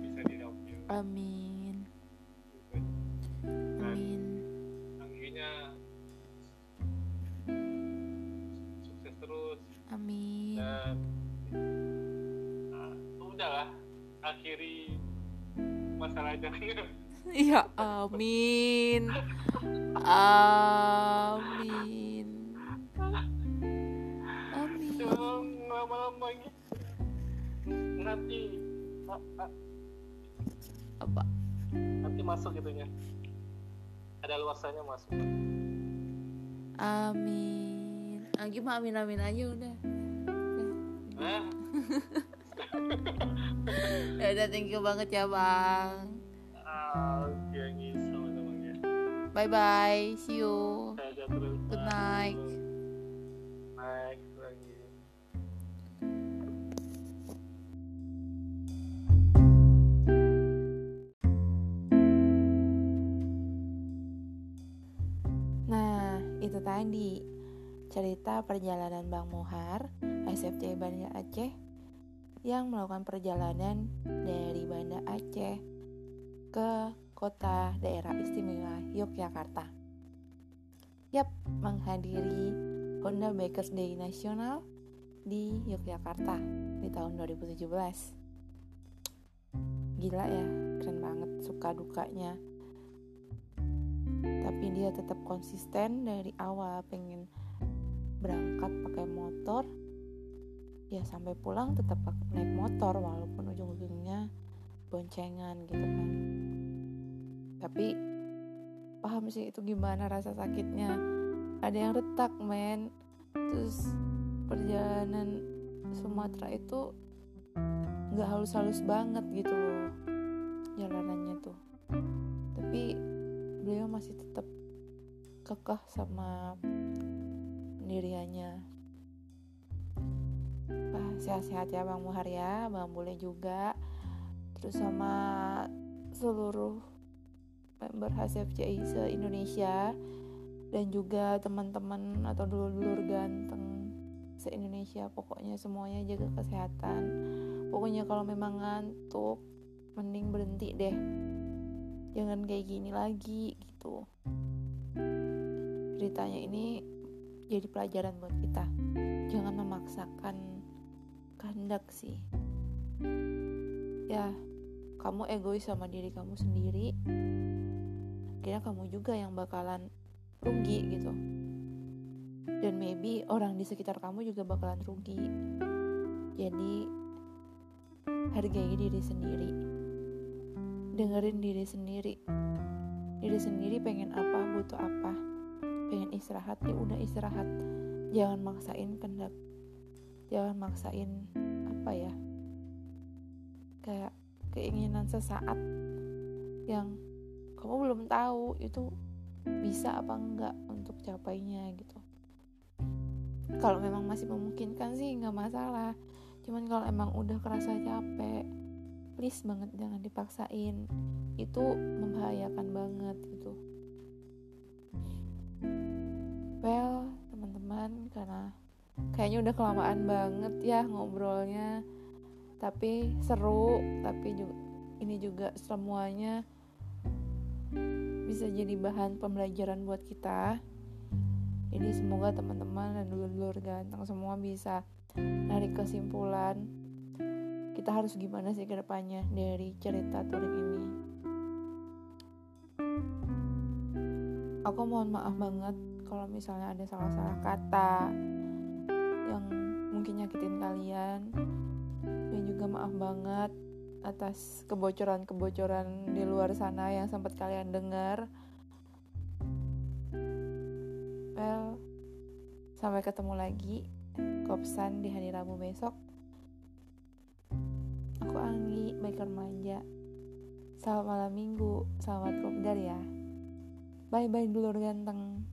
bisa didapat. Amin. Amin. Anginnya sukses terus. Amin. Dan udahlah, akhiri masalah jangan. Iya, amin. Amin. Amin. Jangan lama-lama gitu. Nanti masuk gitunya, ada luasannya masuk. Amin. Anggi mah amin aja udah. Ya udah, thank you banget ya Bang. Oke, Anggi sama-sama ya. Bye bye, see you. Terus. ikut naik. Naik lagi. Nah, itu tadi cerita perjalanan Bang Mohar, SFC Banda Aceh, yang melakukan perjalanan dari Banda Aceh ke Kota Daerah Istimewa Yogyakarta. Yap, menghadiri Honda Bakers Day Nasional di Yogyakarta di tahun 2017. Gila ya, keren banget, suka dukanya. Tapi dia tetap konsisten dari awal, pengen berangkat pakai motor, ya sampai pulang tetap naik motor walaupun ujung-ujungnya boncengan gitu kan. Tapi paham sih itu gimana rasa sakitnya. Ada yang retak men. Terus perjalanan Sumatera itu gak halus-halus banget gitu loh jalanannya tuh. Tapi beliau masih tetap kekeh sama pendiriannya. Wah, sehat-sehat ya Bang Muhar ya, Bang Bule juga, terus sama seluruh member HSFCI se-Indonesia dan juga teman-teman atau dulur-dulur ganteng se-Indonesia. Pokoknya semuanya jaga kesehatan. Pokoknya kalau memang ngantuk mending berhenti deh, jangan kayak gini lagi gitu. Ceritanya ini jadi pelajaran buat kita, jangan memaksakan kehendak sih ya. Kamu egois sama diri kamu sendiri, akhirnya kamu juga yang bakalan rugi gitu. Dan maybe orang di sekitar kamu juga bakalan rugi. Jadi hargai diri sendiri, dengerin diri sendiri. Diri sendiri pengen apa, butuh apa. Pengen istirahat, ya udah istirahat. Jangan maksain kendak, jangan maksain apa ya, kayak keinginan sesaat yang kamu belum tahu itu bisa apa enggak untuk capainya gitu. Kalau memang masih memungkinkan sih enggak masalah, cuman kalau emang udah kerasa capek, please banget jangan dipaksain, itu membahayakan banget gitu. Well teman-teman, karena kayaknya udah kelamaan banget ya ngobrolnya, tapi seru, tapi juga, ini juga semuanya bisa jadi bahan pembelajaran buat kita. Jadi semoga teman-teman dan dulur-dulur ganteng semua bisa narik kesimpulan kita harus gimana sih ke depannya dari cerita touring ini. Aku mohon maaf banget kalau misalnya ada salah-salah kata yang mungkin nyakitin kalian, dan juga maaf banget atas kebocoran-kebocoran di luar sana yang sempat kalian dengar. Well, sampai ketemu lagi Kopsan di hari Rabu besok. Aku Anggi, biker manja. Selamat malam minggu, selamat kopdar ya. Bye-bye dulur ganteng.